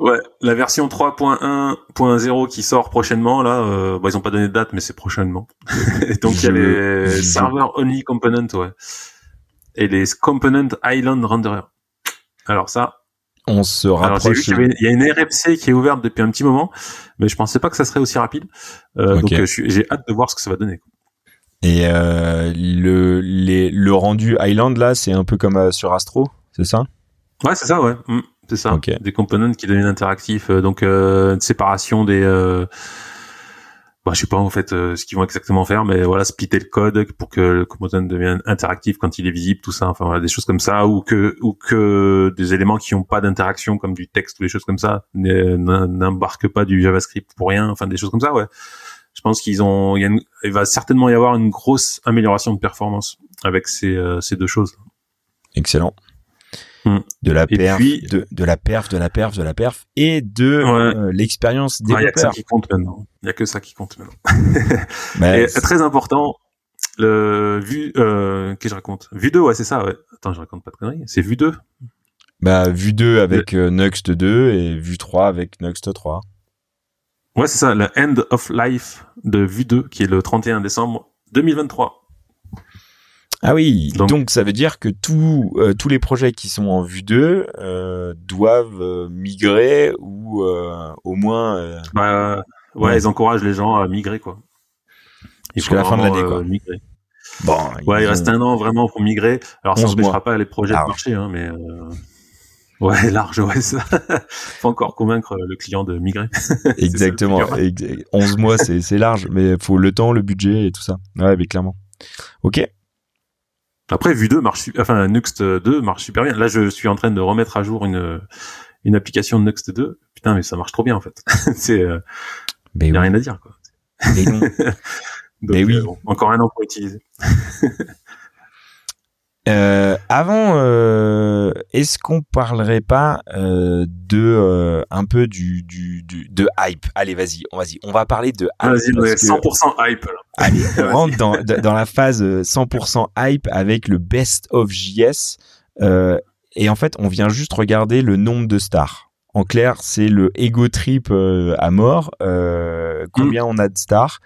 Ouais, la version trois point un point zéro qui sort prochainement là. Euh, bon, ils ont pas donné de date, mais c'est prochainement. Et donc il y a les je... serveurs only components, ouais, et les component island renderer. Alors ça. On se rapproche. Alors, j'ai vu qu'il y a une R F C qui est ouverte depuis un petit moment, mais je pensais pas que ça serait aussi rapide. Euh, okay. Donc, je, j'ai hâte de voir ce que ça va donner. Et euh, le, les, le rendu Island là, c'est un peu comme euh, sur Astro, c'est ça ? Ouais, c'est ça, ouais, mmh, c'est ça. Okay. Des components qui deviennent interactifs, euh, donc euh, une séparation des. Euh... Bah, je sais pas en fait euh, ce qu'ils vont exactement faire, mais voilà, splitter le code pour que le component devienne interactif quand il est visible, tout ça, enfin voilà, des choses comme ça, ou que ou que des éléments qui ont pas d'interaction comme du texte ou des choses comme ça n'embarquent pas du JavaScript pour rien, enfin des choses comme ça, ouais. Je pense qu'ils ont, il, y a une, il va certainement y avoir une grosse amélioration de performance avec ces euh, ces deux choses. Excellent. Mmh. De la perf, puis, de, de la perf, de la perf, de la perf, et de ouais. euh, l'expérience développeur. Il n'y a que ça qui compte maintenant. Il n'y a que ça qui compte maintenant. Mais et, très important, le Vue, euh, qu'est-ce que je raconte ? Vue deux, ouais, c'est ça, ouais. Attends, je raconte pas de conneries. C'est Vue deux ? Bah, Vue deux avec le... euh, Nuxt deux et Vue trois avec Nuxt trois. Ouais, c'est ça, le end of life de Vue deux qui est le trente et un décembre deux mille vingt-trois. Ah oui, donc, donc ça veut dire que tous euh, tous les projets qui sont en Vue deux euh, doivent euh, migrer ou euh, au moins. Euh, bah, ouais, ouais, ils encouragent les gens à migrer quoi. Jusqu'à la fin de l'année quoi. Euh, migrer. Bon, ouais, il reste ont... un an vraiment pour migrer. Alors ça n'empêchera pas les projets large. de marcher, hein, mais euh, ouais, large, ouais, ça. Faut encore convaincre le client de migrer. Exactement. onze mois, c'est c'est large, mais faut le temps, le budget et tout ça. Ouais, mais clairement. Ok. Après, Vue deux marche, enfin Nuxt deux marche super bien. Là, je suis en train de remettre à jour une une application Nuxt deux, putain, mais ça marche trop bien, en fait. C'est, euh, mais y a oui. rien à dire, quoi. Mais non. Donc, mais oui. Euh, bon, encore un an pour utiliser. Euh, avant, euh, est-ce qu'on parlerait pas euh, de euh, un peu du, du du de hype? Allez, vas-y, on vas-y, on va parler de hype. Vas-y, ouais, cent pour cent que... hype. Là. Allez, on rentre dans dans la phase cent pour cent hype avec le best of J S euh, et en fait, on vient juste regarder le nombre de stars. En clair, c'est le ego trip euh, à mort. Euh, combien mm. on a de stars?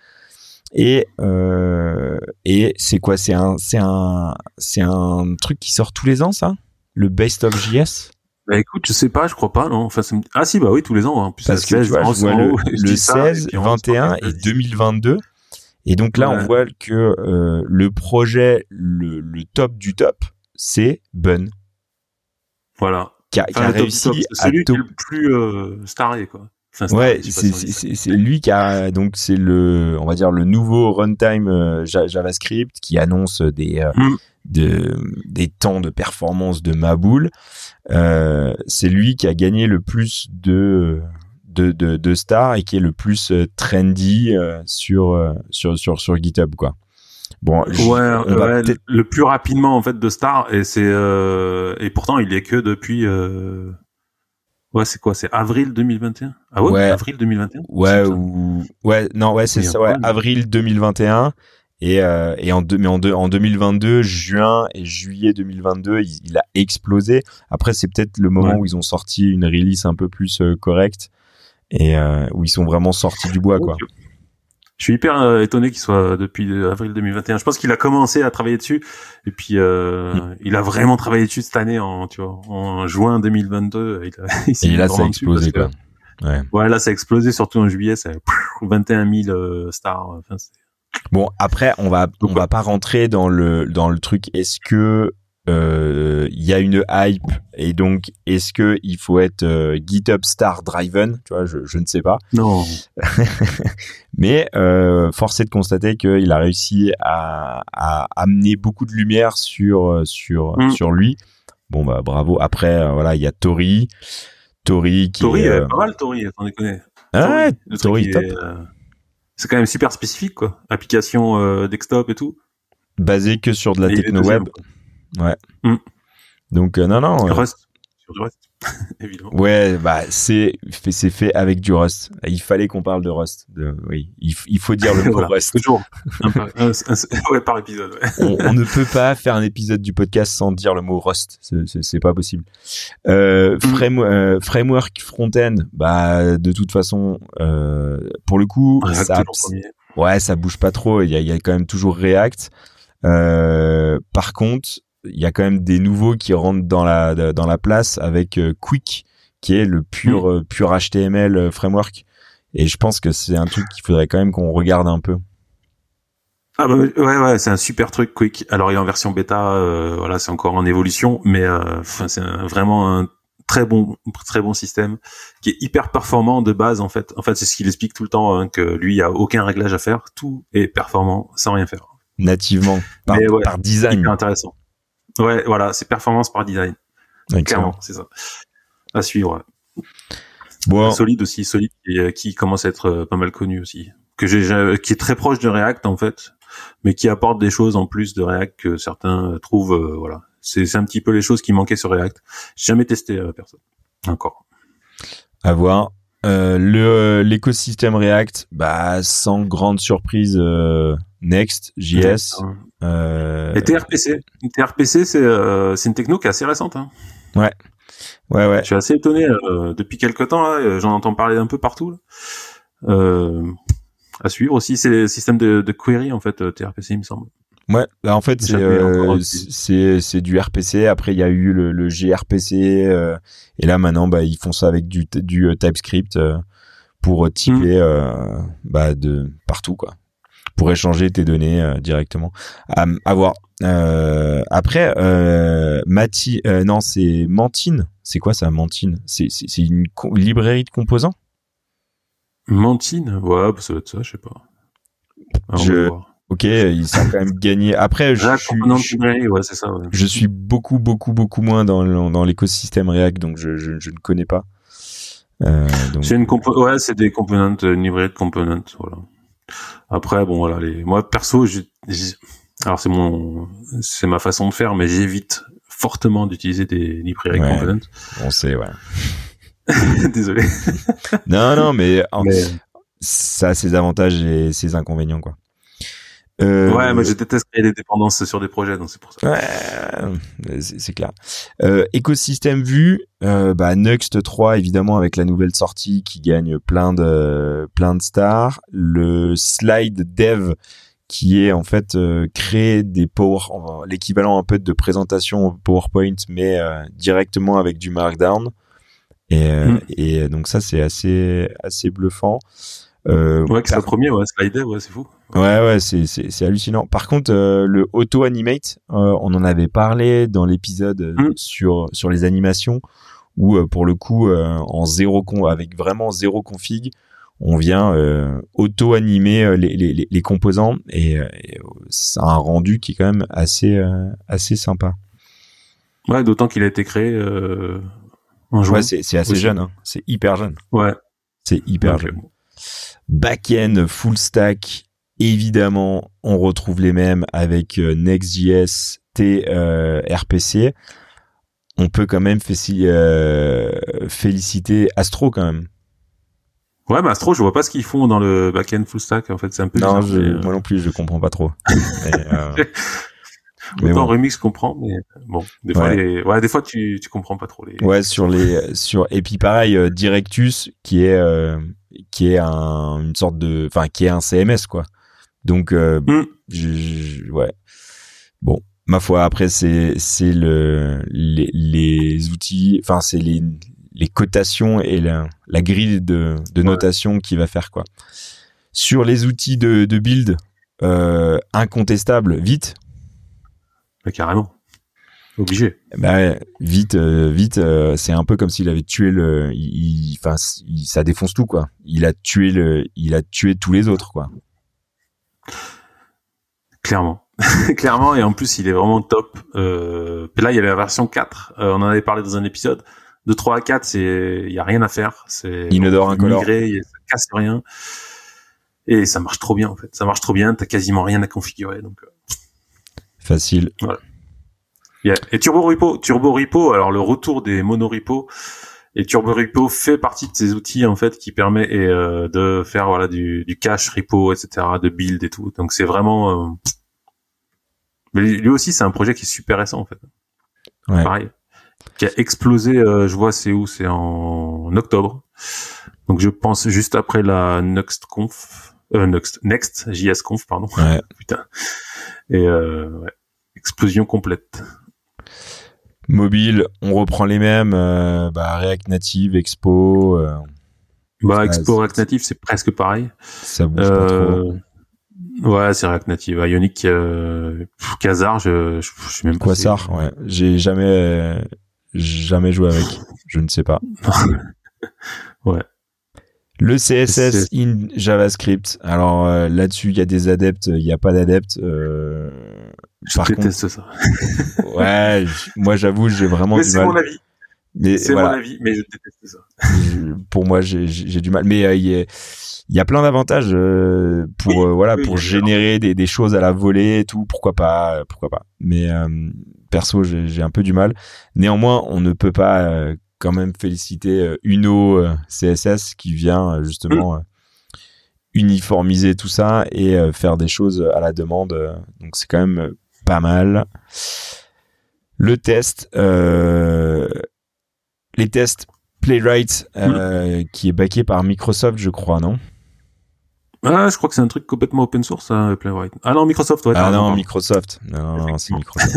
Et euh, et c'est quoi, c'est un c'est un c'est un truc qui sort tous les ans, ça, le Best of J S? Bah écoute, je sais pas, je crois pas, non. Enfin, ça me... ah si, bah oui, tous les ans. Hein. Plus parce que seize, tu vois, je vois le, le seize, ça, vingt et un et deux mille vingt-deux. Et donc là, ouais. on voit que euh, le projet, le, le top du top, c'est Bun. Voilà. Qui a, enfin, qui a réussi top, à celui top... qui est le plus euh, staré, quoi. Enfin, ouais, c'est, c'est, c'est, c'est lui qui a, donc c'est le, on va dire le nouveau runtime euh, JavaScript qui annonce des euh, mm. de, des temps de performance de ma boule. Euh, c'est lui qui a gagné le plus de de de, de stars et qui est le plus trendy euh, sur sur sur sur GitHub, quoi. Bon, ouais, ouais peut-être... le plus rapidement en fait de stars, et c'est euh, et pourtant il est que depuis. Euh... Ouais, c'est quoi? C'est avril deux mille vingt et un? Ah ouais, ouais. Avril deux mille vingt et un? Ouais, ou, ouais, non, ouais, c'est, c'est ça, ouais, avril deux mille vingt et un. Et, euh, et en deux, mais en deux, en deux mille vingt-deux, juin et juillet deux mille vingt-deux, il, il a explosé. Après, c'est peut-être le moment ouais. où ils ont sorti une release un peu plus euh, correcte et, euh, où ils sont vraiment sortis du bois, quoi. Je suis hyper euh, étonné qu'il soit depuis euh, avril deux mille vingt et un. Je pense qu'il a commencé à travailler dessus et puis euh, mmh. il a vraiment travaillé dessus cette année en, tu vois, en juin deux mille vingt-deux. Il a, il s'est et là, ça a explosé, quoi. Que, ouais. ouais, là, ça a explosé, surtout en juillet, ça a pff, vingt et un mille euh, stars. Enfin, c'est... Bon, après, on va, on va pas rentrer dans le, dans le truc. Est-ce que il euh, y a une hype et donc est-ce que il faut être euh, GitHub star driven, tu vois, je, je ne sais pas. Non. Mais euh, force est de constater qu'il a réussi à, à amener beaucoup de lumière sur sur mm. sur lui. Bon bah bravo. Après euh, voilà, il y a Tauri, Tauri qui Tauri, est, euh... pas mal Tauri, attends, déconner. Ah, Tauri, top. Est, euh, c'est quand même super spécifique, quoi. Application euh, desktop et tout. Basé que sur de la et techno web. Quoi. Ouais. Mm. Donc euh, non non. Euh... Rust. Sur du Rust. Évidemment. Ouais, bah c'est fait, c'est fait avec du Rust. Il fallait qu'on parle de Rust. De... Oui. Il, f- il faut dire le mot voilà, Rust. Toujours. un par, un, un, ouais, par épisode. Ouais. on, on ne peut pas faire un épisode du podcast sans dire le mot Rust. C'est, c'est, c'est pas possible. Euh, frame, euh, framework front-end. Bah de toute façon, euh, pour le coup, React ça. Ouais, ça bouge pas trop. Il y a, il y a quand même toujours React. Euh, par contre. Il y a quand même des nouveaux qui rentrent dans la dans la place avec euh, Qwik qui est le pur euh, pur H T M L euh, framework, et je pense que c'est un truc qu'il faudrait quand même qu'on regarde un peu. Ah bah ouais ouais, c'est un super truc Qwik. Alors il est en version bêta, euh, voilà, c'est encore en évolution, mais euh, c'est un, vraiment un très bon très bon système qui est hyper performant de base en fait. En fait, c'est ce qu'il explique tout le temps, hein, que lui il y a aucun réglage à faire, tout est performant sans rien faire. Nativement par, ouais, par design. Hyper intéressant. Ouais, voilà, c'est performance par design. Excellent. Clairement, c'est ça. À suivre. Bon. Solid aussi, Solid et qui commence à être pas mal connu aussi, que j'ai, qui est très proche de React en fait, mais qui apporte des choses en plus de React que certains trouvent. Euh, voilà, c'est, c'est un petit peu les choses qui manquaient sur React. J'ai jamais testé euh, personne encore. À voir. Euh, le euh, l'écosystème React, bah sans grande surprise, euh, Next.js. Ouais. Euh... Et T R P C. T R P C, c'est, euh, c'est une techno qui est assez récente. Hein. Ouais. Ouais, ouais. Je suis assez étonné. Euh, depuis quelques temps, là, j'en entends parler un peu partout. Là. Euh, à suivre aussi, c'est les systèmes de, de query, en fait, T R P C, il me semble. Ouais, bah, en fait, c'est, euh, c'est, c'est du R P C. Après, il y a eu le, le gRPC. Euh, et là, maintenant, bah, ils font ça avec du, du TypeScript euh, pour typer mmh. euh, bah, de partout, quoi. Pour échanger tes données euh, directement. À, à voir. Euh, après, euh, Mati, euh, non, c'est Mantine. C'est quoi ça, Mantine? C'est, c'est, c'est une co- librairie de composants? Mantine? Ouais, ça doit être ça, je sais pas. Alors, je, Ok, ils sont quand même gagnés. Après, je, je, suis, je, ouais, c'est ça, ouais. je suis beaucoup, beaucoup, beaucoup moins dans, dans l'écosystème React, donc je, je, je ne connais pas. Euh, donc... C'est une compo- ouais, c'est des components, une librairie de components, voilà. Après, bon, voilà, les, moi, perso, je, je, alors c'est mon, c'est ma façon de faire, mais j'évite fortement d'utiliser des librairies ouais, components. On sait, ouais. Désolé. non, non, mais, en, mais ça a ses avantages et ses inconvénients, quoi. Euh, ouais, moi je déteste créer des dépendances sur des projets, donc c'est pour ça. Ouais, c'est, c'est clair. Euh, écosystème vu, euh, bah, Nuxt trois évidemment avec la nouvelle sortie qui gagne plein de plein de stars. Le slide dev qui est en fait euh, créer des power, euh, l'équivalent un peu de présentation PowerPoint, mais euh, directement avec du Markdown. Et, euh, mmh. et donc ça c'est assez assez bluffant. Euh, ouais, que c'est par... le premier, ouais, slide dev, ouais, c'est fou. Ouais, ouais, c'est, c'est, c'est hallucinant. Par contre, euh, le auto-animate, euh, on en avait parlé dans l'épisode euh, mmh. sur, sur les animations où, euh, pour le coup, euh, en zéro con, avec vraiment zéro config, on vient euh, auto-animer les, les, les, les composants et, et ça a un rendu qui est quand même assez, euh, assez sympa. Ouais, d'autant qu'il a été créé euh, en juin. Ouais, c'est, c'est assez aussi. jeune, hein. C'est hyper jeune. Ouais. C'est hyper okay. jeune. Back-end, full stack, évidemment, on retrouve les mêmes avec Next.js, T R P C. On peut quand même fé- euh, féliciter Astro quand même. Ouais, mais Astro, je vois pas ce qu'ils font dans le back-end full stack. En fait, c'est un peu bizarre. Non, je, moi non plus, je comprends pas trop. mais, euh, mais autant bon. Remix comprend, mais bon, des fois, ouais. Les, ouais, des fois tu tu comprends pas trop les. Ouais, sur les sur et puis pareil, euh, Directus qui est euh, qui est un une sorte de enfin qui est un C M S quoi. Donc euh, mm. je, je, ouais. Bon, ma foi, après c'est c'est le les, les outils, enfin c'est les les cotations et la la grille de de notation ouais. qui va faire quoi. Sur les outils de de build euh, incontestable, Vite. Bah, carrément. Obligé. Bah, Vite, euh, Vite, euh, c'est un peu comme s'il avait tué le, il, enfin, ça défonce tout, quoi. Il a tué le, il a tué tous les autres, quoi. Clairement. Clairement, et en plus, il est vraiment top. Euh, là, il y a la version quatre. Euh, on en avait parlé dans un épisode. De trois à quatre, c'est, il y a rien à faire. C'est, il ne dort un color. Il ça casse rien. Et ça marche trop bien, en fait. Ça marche trop bien. T'as quasiment rien à configurer, donc. Euh... Facile. Voilà. Yeah. Et TurboRepo, TurboRepo, alors le retour des monorepos et TurboRepo fait partie de ces outils en fait qui permet et, euh, de faire voilà du, du cache repo et cetera de build et tout. Donc c'est vraiment. Euh... Mais lui aussi c'est un projet qui est super récent en fait. Ouais. Pareil. Qui a explosé. Euh, je vois c'est où c'est en... en octobre. Donc je pense juste après la Nuxt Conf. Euh, Next, Next, J S Conf, pardon. Ouais. Putain. Et euh, ouais. Explosion complète. Mobile, on reprend les mêmes. Euh, bah, React Native, Expo. Euh, bah, Expo, là, React c'est... Native, c'est presque pareil. Ça bouge euh, pas trop. Ouais, c'est React Native. Ionic, euh, Quasar, je, je, je sais même pas. Quasar, ouais. J'ai jamais, euh, jamais joué avec. Je ne sais pas. ouais. Le C S S in JavaScript. Alors euh, là-dessus, il y a des adeptes, il n'y a pas d'adeptes. Euh, je déteste contre... ça. ouais, j'... moi j'avoue, j'ai vraiment mais du mal. Mais c'est mon avis. Mais, c'est voilà. mon avis, mais je déteste ça. pour moi, j'ai, j'ai du mal. Mais euh, il, y a, il y a plein d'avantages euh, pour oui, euh, voilà oui, pour oui, générer des, des choses à la volée et tout. Pourquoi pas, pourquoi pas. Mais euh, perso, j'ai, j'ai un peu du mal. Néanmoins, on ne peut pas... Euh, quand même féliciter Uno C S S qui vient justement uniformiser tout ça et faire des choses à la demande. Donc c'est quand même pas mal. Le test, euh, les tests Playwright euh, qui est backé par Microsoft, je crois, non ? Ah, je crois que c'est un truc complètement open source, hein, Playwright. Ah non, Microsoft, ouais. Ah non, Microsoft. Non, non, c'est Microsoft.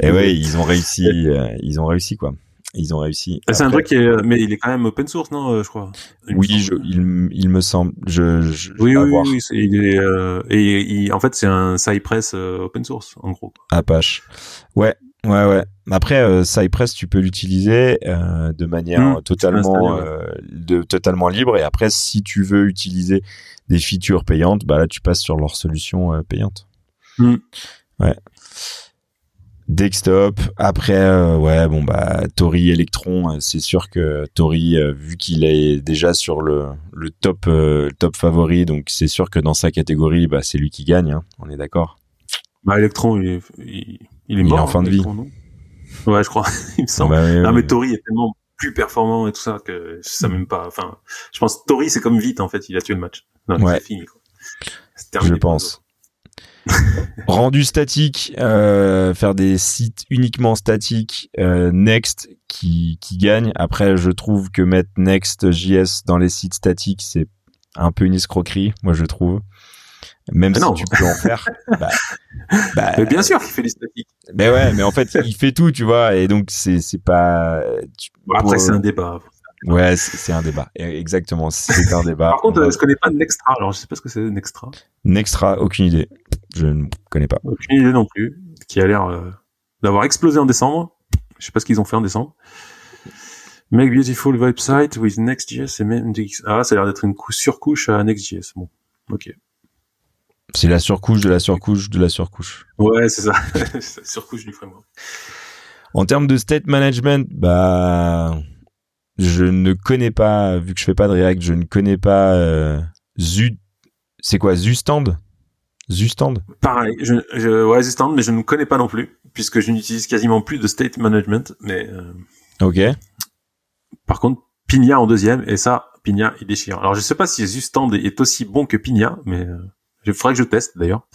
et ouais, ils ont réussi, euh, ils ont réussi quoi. Ils ont réussi. C'est après. Un truc qui est, mais il est quand même open source, non, je crois. Il oui, je, il, il me semble. Je, je, oui, je oui, voir. oui, c'est, il est, euh, et il, en fait, c'est un Cypress open source, en gros. Apache. Ouais. Ouais, ouais. Après, euh, Cypress, tu peux l'utiliser euh, de manière mmh, totalement, euh, de, totalement libre. Et après, si tu veux utiliser des features payantes, bah là, tu passes sur leur solution euh, payante. Mmh. Ouais. Desktop. Après, euh, ouais, bon, bah, Tauri Electron, c'est sûr que Tauri, euh, vu qu'il est déjà sur le, le top, euh, top favori, donc c'est sûr que dans sa catégorie, bah, c'est lui qui gagne. Hein, on est d'accord. Bah, Electron, il est, il, il est mort. Il est en fin de vie. Ouais, je crois, il me semble. Bah, ouais, non, ouais. Mais Tauri est tellement plus performant et tout ça que je sais même pas. Enfin, je pense Tauri, c'est comme Vite, en fait, il a tué le match. Non, ouais. C'est fini, quoi. C'est terminé. Je pense. Rendu statique, euh, faire des sites uniquement statiques, euh, Next qui, qui gagne. Après, je trouve que mettre Next.js dans les sites statiques, c'est un peu une escroquerie, moi, je trouve. Même mais si non. Tu peux en faire, bah, bah, mais bien sûr qu'il fait du statique. Mais ouais, mais en fait, il fait tout, tu vois, et donc c'est c'est pas. Tu, bon, après, pour, c'est un débat. Ouais, c'est, c'est un débat. Exactement, c'est un débat. Par contre, va... je connais pas Nextra, alors je sais pas ce que c'est Nextra. Nextra, aucune idée. Je ne connais pas. Aucune idée non plus. Qui a l'air euh, d'avoir explosé en décembre. Je sais pas ce qu'ils ont fait en décembre. Make beautiful website with Next.js et même N G X. Ah, ça a l'air d'être une cou- surcouche à Next.js. Bon, ok. C'est la surcouche de la surcouche de la surcouche. Ouais, c'est ça. C'est la surcouche du framework. En termes de state management, bah, je ne connais pas, vu que je fais pas de React, je ne connais pas euh, Zu. C'est quoi, Zustand Zustand Pareil, je, je, ouais, Zustand, mais je ne connais pas non plus, puisque je n'utilise quasiment plus de state management. Mais euh... ok. Par contre, Pinia en deuxième, et ça, Pinia, il déchire. Alors, je sais pas si Zustand est aussi bon que Pinia, mais. Euh... Il faudrait que je teste d'ailleurs.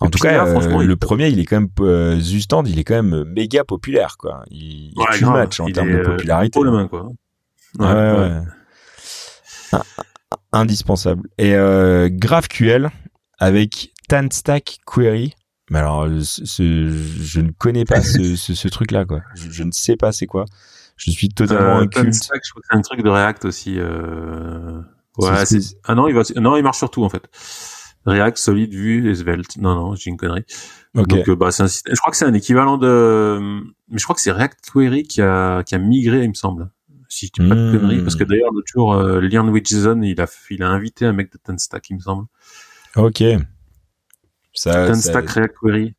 En tout cas, euh, le premier, il est quand même euh, Zustand, il est quand même méga populaire quoi. Il, ouais, il tue le match en il termes est, de popularité. Pour le main quoi. Ouais, ouais, ouais. Ouais. Ah, indispensable. Et euh, GraphQL avec Tanstack Query. Mais alors, ce, ce, je ne connais pas ce, ce, ce truc là quoi. Je, je ne sais pas c'est quoi. Je suis totalement euh, inculte. Tanstack, je crois que c'est un truc de React aussi. Euh... Ouais. C'est, c'est... Ah non, il va... non, il marche sur tout en fait. React, Solid, Vue, Svelte. Non, non, j'ai une connerie. Okay. Donc, euh, bah, c'est un système. Je crois que c'est un équivalent de. Mais je crois que c'est React Query qui a qui a migré, il me semble. Si je dis pas de conneries, mmh. Parce que d'ailleurs l'autre jour, euh, Leon Widgeson, il a il a invité un mec de Tanstack, il me semble. Ok. Ça. Tanstack ça... React Query.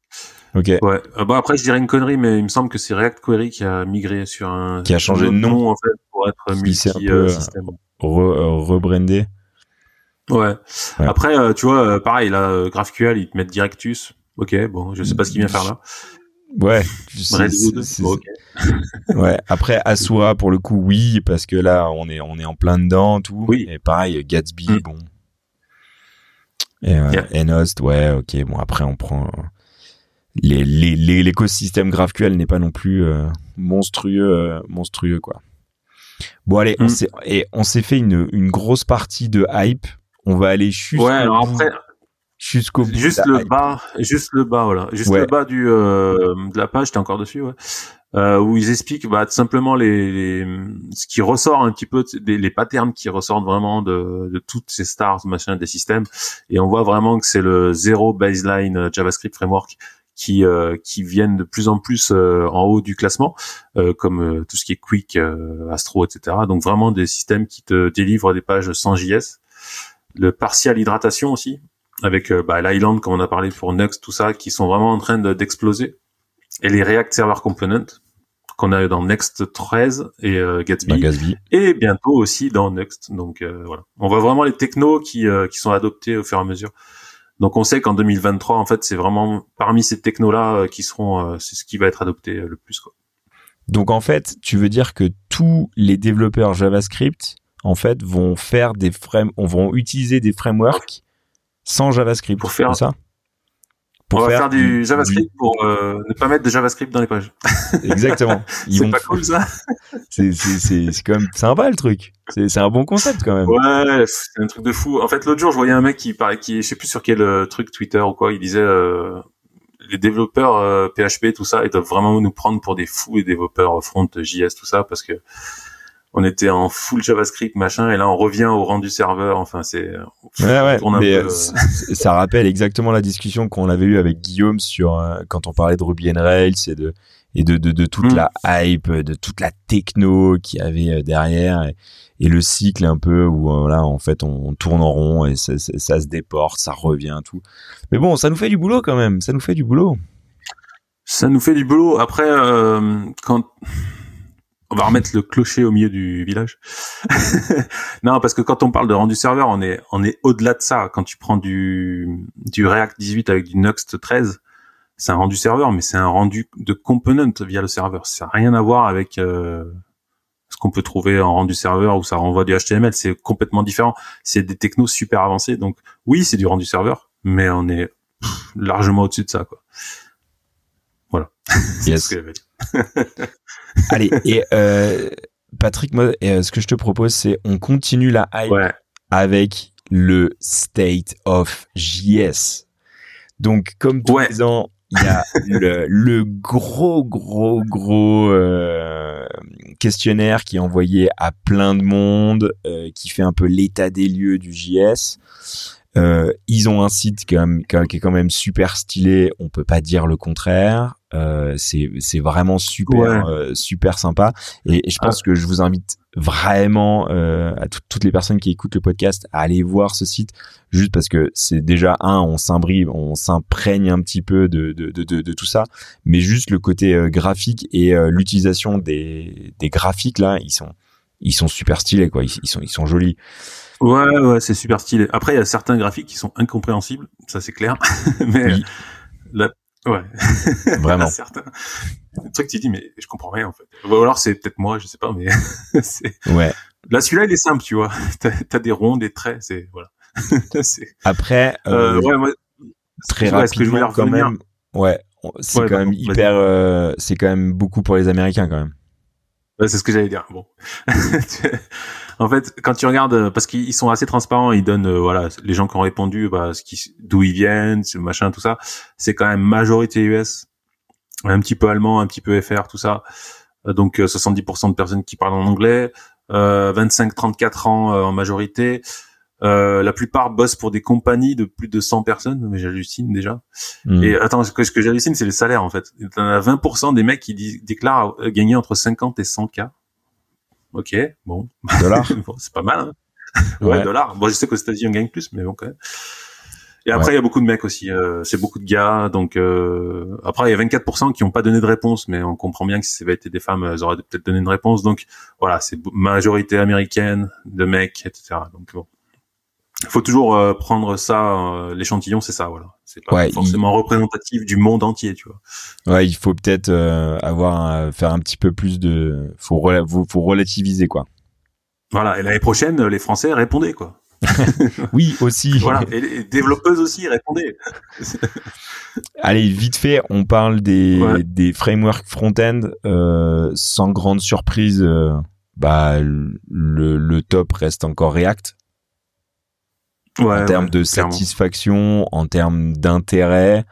Ok. Ouais. Euh, bah après, je dirais une connerie, mais il me semble que c'est React Query qui a migré sur un. Qui a changé de nom en fait pour être multi-système. Rebrandé. Ouais. ouais. Après, euh, tu vois, euh, pareil, là, euh, GraphQL, ils te mettent Directus. Ok, bon, je sais pas ce qu'il vient faire là. Ouais. Redwood. Bon, okay. Ouais. Après, Asura, pour le coup, oui, parce que là, on est, on est en plein dedans, tout. Oui. Et pareil, Gatsby, mm. bon. Et, euh, yeah. Enost, ouais, ok. Bon, après, on prend. Euh, les, les, les, l'écosystème GraphQL n'est pas non plus euh, monstrueux, euh, monstrueux, quoi. Bon, allez, mm. on s'est, et on s'est fait une, une grosse partie de hype. On va aller jusqu'au ouais, alors bout, après, jusqu'au bout juste le hype. bas, juste le bas, voilà, juste ouais. le bas du euh, de la page. T'es encore dessus, ouais. Euh, où ils expliquent bah tout simplement les, les ce qui ressort un petit peu des, les patterns qui ressortent vraiment de, de toutes ces stars machin des systèmes. Et on voit vraiment que c'est le zéro baseline JavaScript framework qui euh, qui viennent de plus en plus euh, en haut du classement, euh, comme euh, tout ce qui est Qwik, euh, Astro, et cetera. Donc vraiment des systèmes qui te délivrent des pages sans J S. Le partial hydratation aussi, avec euh, bah, l'Island, comme on a parlé pour Nuxt, tout ça, qui sont vraiment en train de, d'exploser. Et les React Server Component, qu'on a dans Next treize et euh, Gatsby, bah, Gatsby, et bientôt aussi dans Nuxt. Donc euh, voilà, on voit vraiment les technos qui, euh, qui sont adoptés au fur et à mesure. Donc on sait qu'en deux mille vingt-trois, en fait, c'est vraiment parmi ces technos-là euh, qui seront, euh, c'est ce qui va être adopté euh, le plus, quoi. Donc en fait, tu veux dire que tous les développeurs JavaScript en fait, vont faire des frame, on vont utiliser des frameworks sans JavaScript pour faire ça. Pour on faire va faire du, du JavaScript du... pour euh, ne pas mettre de JavaScript dans les pages. Exactement. Ils c'est vont... pas cool ça. C'est c'est c'est c'est quand même sympa le truc. C'est c'est un bon concept quand même. Ouais, c'est un truc de fou. En fait, l'autre jour, je voyais un mec qui parlait, qui je sais plus sur quel euh, truc Twitter ou quoi, il disait euh, les développeurs euh, P H P tout ça, ils doivent vraiment nous prendre pour des fous, les développeurs front J S tout ça, parce que on était en full JavaScript, machin, et là, on revient au rang du serveur. Enfin, c'est... Ouais, ouais, mais peu... ça rappelle exactement la discussion qu'on avait eue avec Guillaume sur, quand on parlait de Ruby on Rails et de, et de, de, de toute mmh. la hype, de toute la techno qu'il y avait derrière, et, et le cycle un peu où voilà, en fait on, on tourne en rond et ça, ça, ça se déporte, ça revient, tout. Mais bon, ça nous fait du boulot quand même, ça nous fait du boulot. Ça nous fait du boulot. Après, euh, quand... on va remettre le clocher au milieu du village. Non, parce que quand on parle de rendu serveur, on est, on est au-delà de ça. Quand tu prends du, du React dix-huit avec du Nuxt treize, c'est un rendu serveur, mais c'est un rendu de component via le serveur. Ça n'a rien à voir avec euh, ce qu'on peut trouver en rendu serveur où ça renvoie du H T M L. C'est complètement différent. C'est des technos super avancés. Donc oui, c'est du rendu serveur, mais on est pff, largement au-dessus de ça, quoi. Voilà. C'est yes. ce que j'avais dit. Allez, et euh, Patrick, moi, euh, ce que je te propose, c'est on continue la hype ouais. avec le State of J S. Donc, comme tous ouais. les ans, il y a le, le gros, gros, gros euh, questionnaire qui est envoyé à plein de monde, euh, qui fait un peu l'état des lieux du J S. Euh, ils ont un site quand même, qui est quand même super stylé, on peut pas dire le contraire. Euh, c'est c'est vraiment super ouais. euh, super sympa, et, et je pense ah. que je vous invite vraiment euh, à tout, toutes les personnes qui écoutent le podcast à aller voir ce site, juste parce que c'est déjà un, on s'imbribe, on s'imprègne un petit peu de de de de, de tout ça, mais juste le côté euh, graphique et euh, l'utilisation des des graphiques là, ils sont ils sont super stylés quoi, ils, ils sont ils sont jolis. Ouais ouais, c'est super stylé. Après il y a certains graphiques qui sont incompréhensibles, ça c'est clair. Mais oui. la Ouais, vraiment. Certains trucs, tu dis mais je comprends rien en fait. Ou alors c'est peut-être moi, je sais pas, mais c'est. Ouais. Là, celui-là il est simple, tu vois. T'as, t'as des ronds, des traits, c'est voilà. c'est... Après, euh, euh, ouais, moi, très rapidement, est-ce que je voulais revenir quand même. Ouais, c'est ouais, quand bah, même bon, hyper. Euh, c'est quand même beaucoup pour les Américains quand même. Ouais, c'est ce que j'allais dire. Bon. En fait, quand tu regardes, parce qu'ils sont assez transparents, ils donnent, euh, voilà, les gens qui ont répondu, bah, ce qui, d'où ils viennent, ce machin, tout ça. C'est quand même majorité U S, un petit peu allemand, un petit peu F R, tout ça. Donc euh, soixante-dix pour cent de personnes qui parlent en anglais, euh, vingt-cinq à trente-quatre ans euh, en majorité. Euh, la plupart bossent pour des compagnies de plus de cent personnes, mais j'hallucine déjà. Mmh. Et attends, ce que, ce que j'hallucine, c'est le salaire en fait. T'en as vingt pour cent des mecs qui disent, déclarent gagner entre cinquante et cent K. Ok, bon. Dollars. Bon, c'est pas mal, hein. Ouais, ouais, dollars. Bon, je sais qu'aux États-Unis on gagne plus, mais bon, quand même. Et après, il ouais. y a beaucoup de mecs aussi. Euh, c'est beaucoup de gars. Donc, euh, après, il y a vingt-quatre pour cent qui n'ont pas donné de réponse, mais on comprend bien que si ça avait été des femmes, elles auraient peut-être donné une réponse. Donc, voilà, c'est majorité américaine, de mecs, et cetera. Donc, bon. Il faut toujours euh, prendre ça, euh, l'échantillon, c'est ça, voilà. C'est pas ouais, forcément il... représentatif du monde entier, tu vois. Ouais, il faut peut-être euh, avoir un, faire un petit peu plus de, faut, rela... faut, faut relativiser, quoi. Voilà. Et l'année prochaine, les Français répondaient, quoi. Oui, aussi. Voilà. Et les développeuses aussi répondaient. Allez, vite fait, on parle des, ouais. des frameworks front-end, euh, sans grande surprise, euh, bah, le, le top reste encore React. Ouais, en termes ouais, de clairement. Satisfaction, en termes d'intérêt.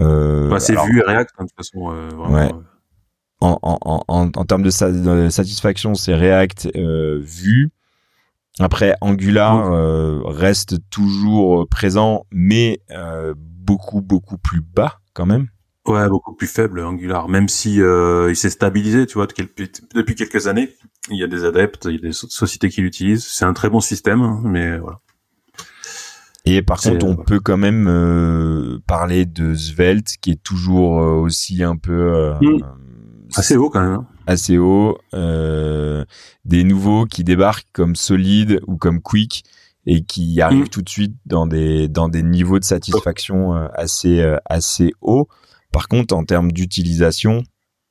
Euh, bah, c'est alors, vu React, de toute façon. Euh, vraiment, ouais. euh... En, en, en, en termes de, sa- de satisfaction, c'est React euh, vu. Après, Angular euh, reste toujours présent, mais euh, beaucoup, beaucoup plus bas quand même. Ouais, beaucoup plus faible, Angular. Même si euh, il s'est stabilisé, tu vois, depuis quelques années. Il y a des adeptes, il y a des sociétés qui l'utilisent. C'est un très bon système, mais voilà. Et par c'est, contre, on ouais. peut quand même euh, parler de Svelte, qui est toujours euh, aussi un peu... Euh, mmh. Assez haut quand même. Hein. Assez haut. Euh, des nouveaux qui débarquent comme Solid ou comme Qwik et qui arrivent mmh. tout de suite dans des, dans des niveaux de satisfaction euh, assez, euh, assez hauts. Par contre, en termes d'utilisation,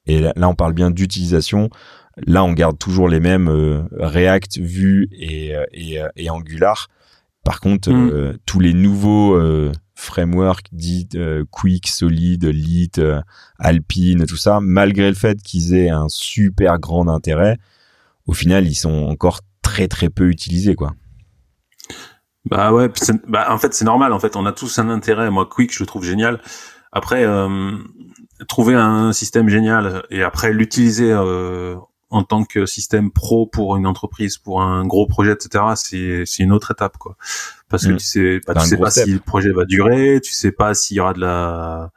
et là, là on parle bien d'utilisation, là on garde toujours les mêmes euh, React, Vue et, et, et Angular. Par contre, mm. euh, tous les nouveaux euh, frameworks dits euh, Qwik, Solid, Lit, euh, Alpine, tout ça, malgré le fait qu'ils aient un super grand intérêt, au final, ils sont encore très très peu utilisés, quoi. Bah ouais, c'est, bah en fait c'est normal. En fait, on a tous un intérêt. Moi, Qwik, je le trouve génial. Après, euh, trouver un système génial et après l'utiliser euh, en tant que système pro pour une entreprise, pour un gros projet, et cetera, c'est, c'est une autre étape, quoi. Parce que mmh. tu sais, bah, tu sais pas step. si le projet va durer, tu sais pas s'il y aura de la,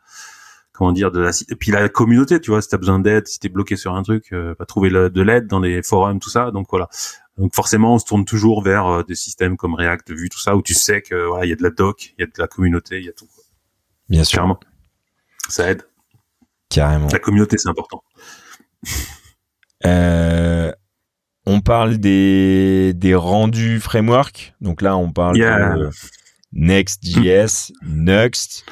comment dire, de la, et puis la communauté, tu vois, si t'as besoin d'aide, si t'es bloqué sur un truc, euh, bah, trouver le, de l'aide dans des forums, tout ça. Donc voilà. Donc forcément, on se tourne toujours vers euh, des systèmes comme React, Vue, tout ça, où tu sais que euh, voilà, il y a de la doc, il y a de la communauté, il y a tout. Quoi. Bien sûr. Carrément. Ça aide. Carrément. La communauté, c'est important. euh... On parle des, des rendus framework. Donc là, on parle yeah. de Next.js, Nuxt,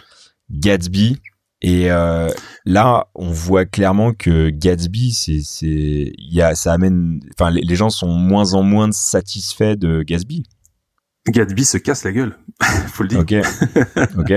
Gatsby. Et euh, là, on voit clairement que Gatsby, c'est, c'est, y a, ça amène, enfin, les, les gens sont moins en moins satisfaits de Gatsby. Gatsby se casse la gueule. Faut le dire. Ok. Ok.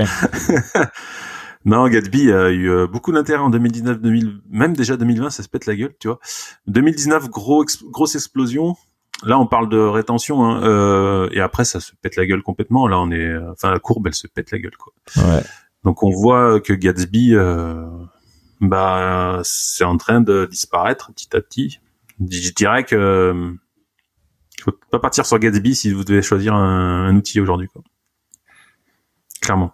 Non, Gatsby a eu beaucoup d'intérêt en deux mille dix-neuf, deux mille, même déjà deux mille vingt, ça se pète la gueule, tu vois. deux mille dix-neuf, gros ex, grosse explosion. Là, on parle de rétention, hein, euh, et après, ça se pète la gueule complètement. Là, on est, enfin, la courbe, elle se pète la gueule, quoi. Ouais. Donc, on voit que Gatsby, euh, bah, c'est en train de disparaître petit à petit. Je dirais que faut pas partir sur Gatsby si vous devez choisir un, un outil aujourd'hui, quoi. Clairement.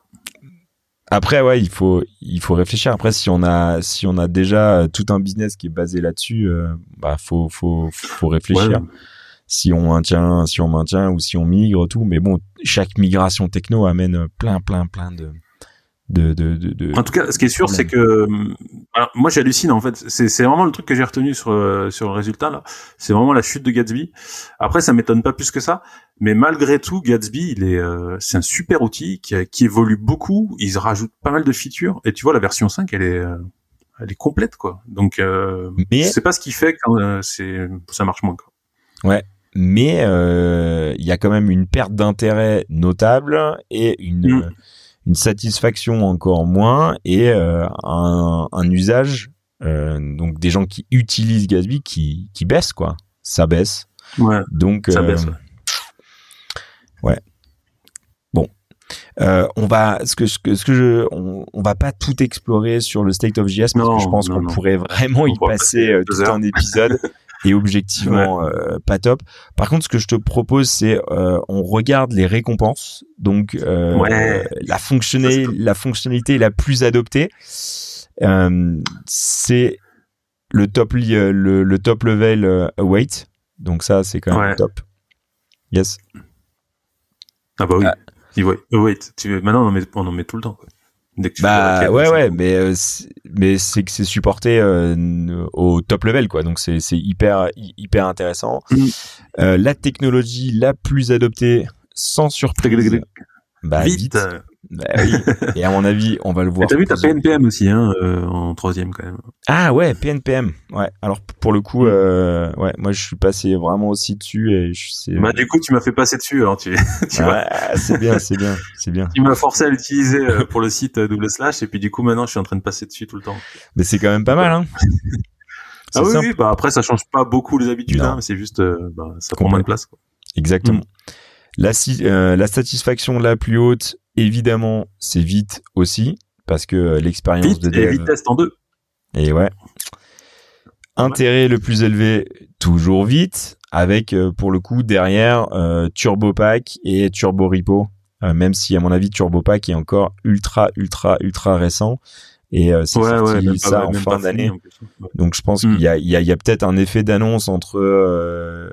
Après, ouais, il faut, il faut réfléchir. Après, si on a, si on a déjà tout un business qui est basé là-dessus, euh, bah, faut, faut, faut réfléchir. Ouais. Si on maintient, si on maintient ou si on migre, tout. Mais bon, chaque migration techno amène plein, plein, plein de, de, de, de, de en tout cas, ce qui est sûr, c'est que, alors, moi, j'hallucine, en fait. C'est, c'est vraiment le truc que j'ai retenu sur, sur le résultat, là. C'est vraiment la chute de Gatsby. Après, ça m'étonne pas plus que ça. Mais malgré tout, Gatsby, il est, euh, c'est un super outil qui, qui évolue beaucoup. Ils rajoutent pas mal de features. Et tu vois, la version cinq, elle est, euh, elle est complète, quoi. Donc, euh, mais... je sais pas ce qu'il fait quand euh, c'est, ça marche moins, quoi. Ouais. Mais, euh, il y a quand même une perte d'intérêt notable et une, mmh. euh, une satisfaction encore moins et, euh, un, un usage, euh, donc des gens qui utilisent Gatsby qui, qui baissent, quoi. Ça baisse. Ouais. Donc, ça euh, baisse, ouais. Ouais. Bon, euh, on va ce que ce que, ce que je on, on va pas tout explorer sur le state of J S parce non, que je pense non, qu'on non. pourrait vraiment on y passer euh, tout heures. un épisode et objectivement ouais. euh, pas top. Par contre, ce que je te propose, c'est euh, on regarde les récompenses, donc euh, ouais. la fonctionnalité la fonctionnalité la plus adoptée, euh, c'est le top le, le top level euh, await. Donc ça, c'est quand même ouais. top. Yes. Ah bah oui, ah. oui, oui, oui tu veux, maintenant on en, met, on en met tout le temps, quoi. Dès que tu bah fais, ouais ouais, mais euh, c'est, mais c'est que c'est supporté euh, au top level, quoi, donc c'est c'est hyper hyper intéressant. Mm. Euh, la technologie la plus adoptée, sans surprise, bah, Vite. Vite. Bah, oui. Et à mon avis, on va le voir. Et t'as vu, t'as P N P M aussi, hein, euh, en troisième quand même. Ah ouais, P N P M. Ouais. Alors pour le coup, euh, ouais, moi je suis passé vraiment aussi dessus et je sais. Bah du coup, tu m'as fait passer dessus, alors tu. tu ouais, c'est bien, c'est bien, c'est bien. Tu m'as forcé à l'utiliser pour le site Double Slash et puis du coup maintenant, je suis en train de passer dessus tout le temps. Mais c'est quand même pas mal, hein. Ah oui, oui, bah après ça change pas beaucoup les habitudes, hein, mais c'est juste, euh, bah, ça prend moins de place, quoi. Exactement. Mm. La, euh, la satisfaction la plus haute, évidemment, c'est Vite aussi, parce que euh, l'expérience Vite de dev... et vitesse en deux. Et ouais. Intérêt ouais. le plus élevé, toujours Vite, avec, euh, pour le coup, derrière, euh, TurboPack et TurboRepo, euh, même si, à mon avis, TurboPack est encore ultra, ultra, ultra récent, et euh, c'est ouais, sorti ouais, ça pas, en fin d'année. En ouais. Donc, je pense mm. qu'il y a, il y a, il y a peut-être un effet d'annonce entre... Euh,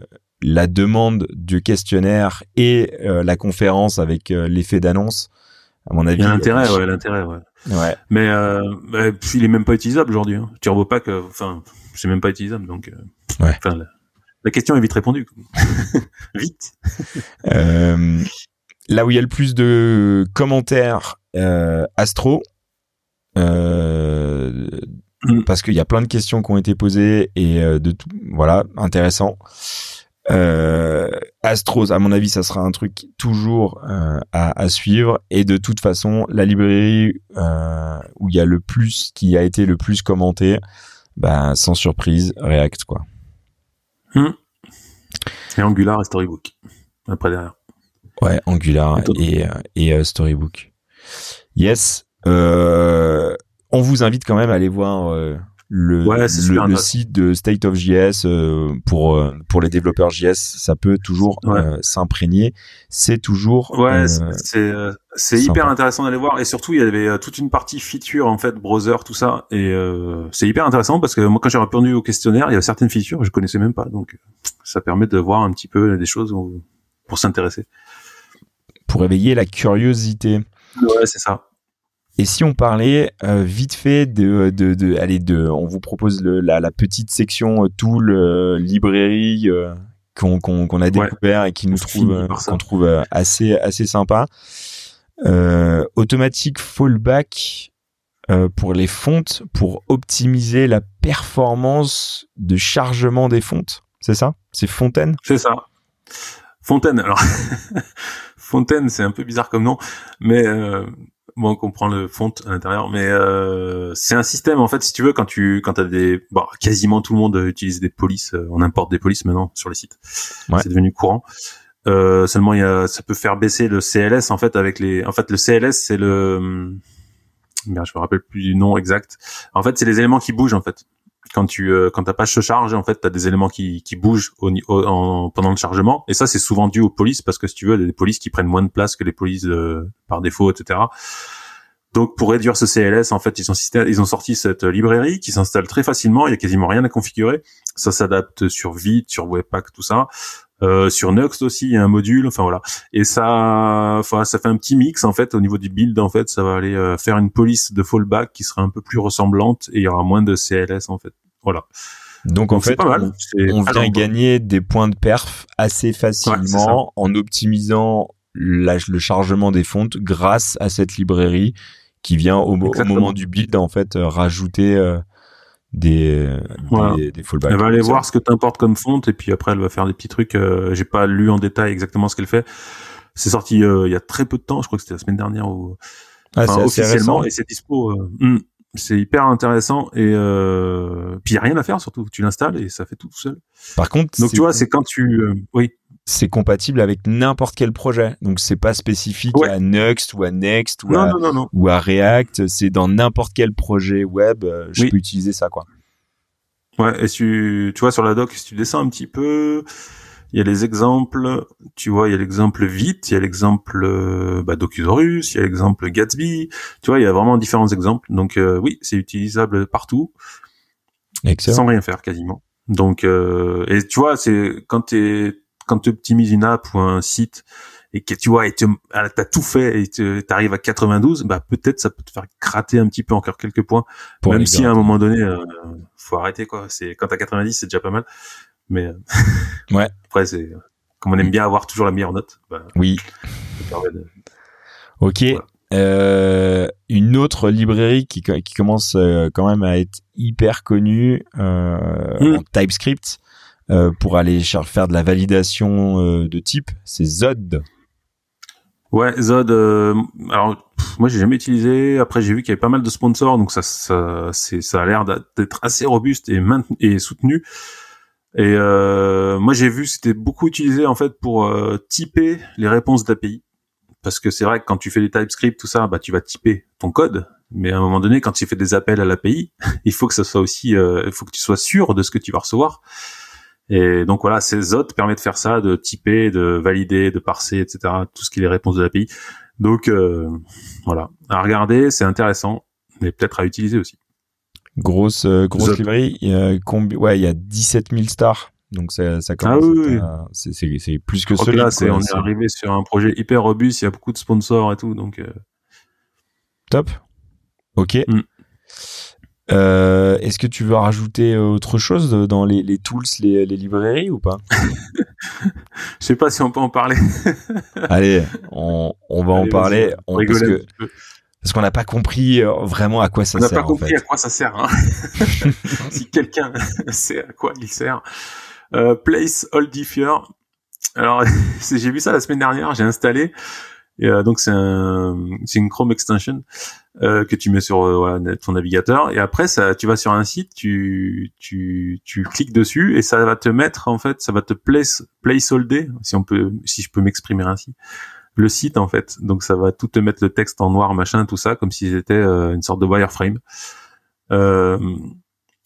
la demande du questionnaire et euh, la conférence avec euh, l'effet d'annonce, à mon avis. Il y a l'intérêt, ouais, l'intérêt, ouais. ouais. Mais euh, bah, il est même pas utilisable aujourd'hui. Hein. TurboPack, enfin, euh, c'est même pas utilisable, donc. Euh, ouais. la, la question est vite répondue. Vite. euh, là où il y a le plus de commentaires, euh, Astro. Euh, mm. Parce qu'il y a plein de questions qui ont été posées et euh, de tout, voilà, intéressant. Euh, Astros, à mon avis, ça sera un truc toujours euh, à, à suivre. Et de toute façon, la librairie euh, où il y a le plus, qui a été le plus commenté, bah, sans surprise, React, quoi. Mmh. Et Angular et Storybook. Après derrière. Ouais, Angular et, et, et euh, Storybook. Yes. Euh, on vous invite quand même à aller voir. Euh, le, ouais, le, le site de State of J S euh, pour pour les développeurs J S, ça peut toujours ouais. euh, s'imprégner. C'est toujours ouais, euh, c'est c'est sympa. Hyper intéressant d'aller voir, et surtout il y avait toute une partie feature en fait, browser, tout ça, et euh, c'est hyper intéressant parce que moi quand j'ai répondu au questionnaire, il y a certaines features que je connaissais même pas, donc ça permet de voir un petit peu des choses où, pour s'intéresser, pour éveiller la curiosité. Ouais, c'est ça. Et si on parlait euh, vite fait de, de, de, allez, de, on vous propose le, la, la petite section euh, tool euh, librairie euh, qu'on, qu'on, qu'on a découvert ouais. et qui nous trouve, euh, qu'on trouve euh, assez, assez sympa. Euh, automatique fallback euh, pour les fontes, pour optimiser la performance de chargement des fontes. C'est ça ? C'est Fontaine ? C'est ça. Fontaine. Alors, Fontaine, c'est un peu bizarre comme nom, mais. Euh... Bon, on comprend le font à l'intérieur, mais euh, c'est un système en fait. Si tu veux, quand tu quand t'as des, bon, quasiment tout le monde utilise des polices. On importe des polices maintenant sur les sites. Ouais. C'est devenu courant. Euh, seulement, il y a, ça peut faire baisser le C L S en fait avec les. En fait, le C L S c'est le. Merde, je me rappelle plus du nom exact. En fait, c'est les éléments qui bougent en fait. Quand tu euh, quand ta page se charge, en fait, t'as des éléments qui qui bougent au, au, en, pendant le chargement. Et ça, c'est souvent dû aux polices parce que si tu veux, il y a des polices qui prennent moins de place que les polices euh, par défaut, et cetera. Donc, pour réduire ce C L S, en fait, ils ont ils ont sorti cette librairie qui s'installe très facilement. Il y a quasiment rien à configurer. Ça s'adapte sur Vite, sur Webpack, tout ça. Euh, sur Nuxt aussi, il y a un module. Enfin voilà. Et ça, enfin, ça fait un petit mix en fait au niveau du build. En fait, ça va aller euh, faire une police de fallback qui sera un peu plus ressemblante et il y aura moins de C L S en fait. Voilà. Donc, Donc en fait, on, on vient gagner des points de perf assez facilement ouais, en optimisant la, le chargement des fontes grâce à cette librairie qui vient au, au moment du build en fait euh, rajouter euh, des, voilà. des des fallbacks. Elle va aller voir ce que t'importes comme fonte et puis après elle va faire des petits trucs. Euh, j'ai pas lu en détail exactement ce qu'elle fait. C'est sorti euh, il y a très peu de temps. Je crois que c'était la semaine dernière ou ah, enfin, officiellement récent. Et c'est dispo. Euh, mm. C'est hyper intéressant et euh... puis il y a rien à faire, surtout tu l'installes et ça fait tout tout seul. Par contre, donc tu vois, c'est quand tu euh... oui, c'est compatible avec n'importe quel projet. Donc c'est pas spécifique ouais. à Nuxt ou à Next ou non, à non, non, non. ou à React, c'est dans n'importe quel projet web, je oui. peux utiliser ça quoi. Ouais, et tu tu vois sur la doc, si tu descends un petit peu, il y a les exemples, tu vois, il y a l'exemple Vite, il y a l'exemple bah, Docusaurus, il y a l'exemple Gatsby, tu vois, il y a vraiment différents exemples. Donc euh, oui, c'est utilisable partout, excellent. Sans rien faire quasiment. Donc euh, et tu vois, c'est quand t'es quand tu optimises une app ou un site et que tu vois, et tu as tout fait et tu arrives à quatre-vingt-douze, bah peut-être ça peut te faire gratter un petit peu encore quelques points, pour même si à un moment donné, euh, faut arrêter quoi. C'est quand t'as quatre-vingt-dix, c'est déjà pas mal. Mais euh, ouais. Après, c'est comme on aime bien avoir toujours la meilleure note. Bah, oui. De... Ok. Voilà. Euh, une autre librairie qui, qui commence euh, quand même à être hyper connue euh, mmh. en TypeScript euh, pour aller faire de la validation euh, de type, c'est Zod. Ouais, Zod. Euh, alors, pff, moi, j'ai jamais utilisé. Après, j'ai vu qu'il y avait pas mal de sponsors, donc ça, ça, c'est, ça a l'air d'être assez robuste et, maintenu, et soutenu. Et euh, moi j'ai vu c'était beaucoup utilisé en fait pour euh, typer les réponses d'A P I, parce que c'est vrai que quand tu fais des TypeScript tout ça, bah tu vas typer ton code, mais à un moment donné quand tu fais des appels à l'A P I, il faut que ça soit aussi, il euh, faut que tu sois sûr de ce que tu vas recevoir. Et donc voilà, ces Zod permet de faire ça, de typer, de valider, de parser, et cetera. Tout ce qui est les réponses de l'A P I. Donc euh, voilà, à regarder, c'est intéressant, mais peut-être à utiliser aussi. Grosse, euh, grosse librairie. Il y a combi... ouais, il y a dix-sept mille stars. Donc, ça, ça commence. Ah oui, oui. À... C'est, c'est, c'est plus que cela. On est arrivé sur un projet hyper robuste. Il y a beaucoup de sponsors et tout. Donc, euh... top. Ok. Mm. Euh, est-ce que tu veux rajouter autre chose dans les, les tools, les, les librairies ou pas? Je sais pas si on peut en parler. Allez, on, on va Allez, en parler. On rigole un petit peu. Parce qu'on n'a pas compris vraiment à quoi ça sert. On n'a pas compris en fait. à quoi ça sert. Hein. Si quelqu'un sait à quoi il sert. Euh, placeholder. Alors, j'ai vu ça la semaine dernière, j'ai installé. Et, euh, donc, c'est, un, c'est une Chrome extension euh, que tu mets sur euh, voilà, ton navigateur. Et après, ça, tu vas sur un site, tu, tu, tu cliques dessus et ça va te mettre, en fait, ça va te place, placeholder, si, on peut, si je peux m'exprimer ainsi. Le site en fait, donc ça va tout te mettre le texte en noir machin tout ça comme si c'était euh, une sorte de wireframe. Euh,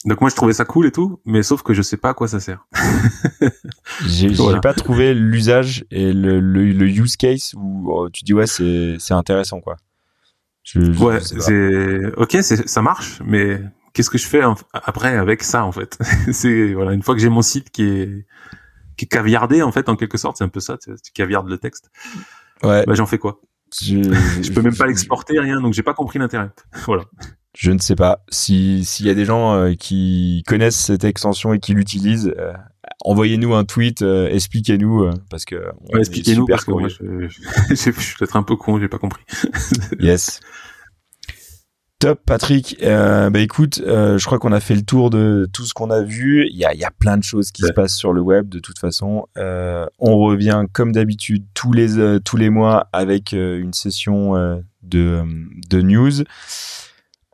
Donc moi je trouvais ça cool et tout, mais sauf que je sais pas à quoi ça sert. j'ai, voilà. j'ai pas trouvé l'usage et le, le, le use case où tu dis ouais c'est c'est intéressant quoi. Je, je ouais c'est ok c'est ça marche, mais qu'est-ce que je fais après avec ça en fait? C'est voilà, une fois que j'ai mon site qui est qui est caviardé en fait en quelque sorte, c'est un peu ça, tu, tu caviardes le texte. Ouais. Bah j'en fais quoi? Je, je peux même pas l'exporter, rien, donc j'ai pas compris l'intérêt. Voilà. Je ne sais pas. Si, s'il y a des gens euh, qui connaissent cette extension et qui l'utilisent, euh, envoyez-nous un tweet, euh, expliquez-nous, euh, parce que. Ouais, expliquez-nous, parce que moi, je, je, je suis peut-être un peu con, j'ai pas compris. Yes. Top, Patrick. Euh, bah, écoute, euh, je crois qu'on a fait le tour de tout ce qu'on a vu. Il y a, il y a plein de choses qui ouais. se passent sur le web, de toute façon. Euh, on revient, comme d'habitude, tous les, euh, tous les mois avec euh, une session euh, de, de news.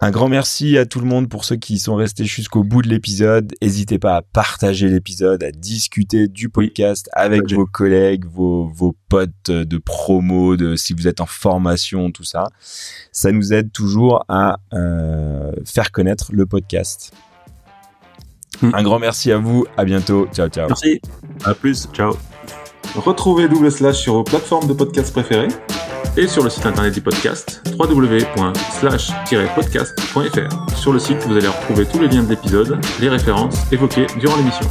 Un grand merci à tout le monde pour ceux qui sont restés jusqu'au bout de l'épisode. N'hésitez pas à partager l'épisode, à discuter du podcast avec oui. vos collègues, vos, vos potes de promo, de, si vous êtes en formation, tout ça. Ça nous aide toujours à euh, faire connaître le podcast. Mmh. Un grand merci à vous. À bientôt. Ciao, ciao. Merci. À plus. Ciao. Retrouvez Double Slash sur vos plateformes de podcast préférées. Et sur le site internet du podcast, w w w point slash podcast point f r. Sur le site, vous allez retrouver tous les liens de l'épisode, les références évoquées durant l'émission.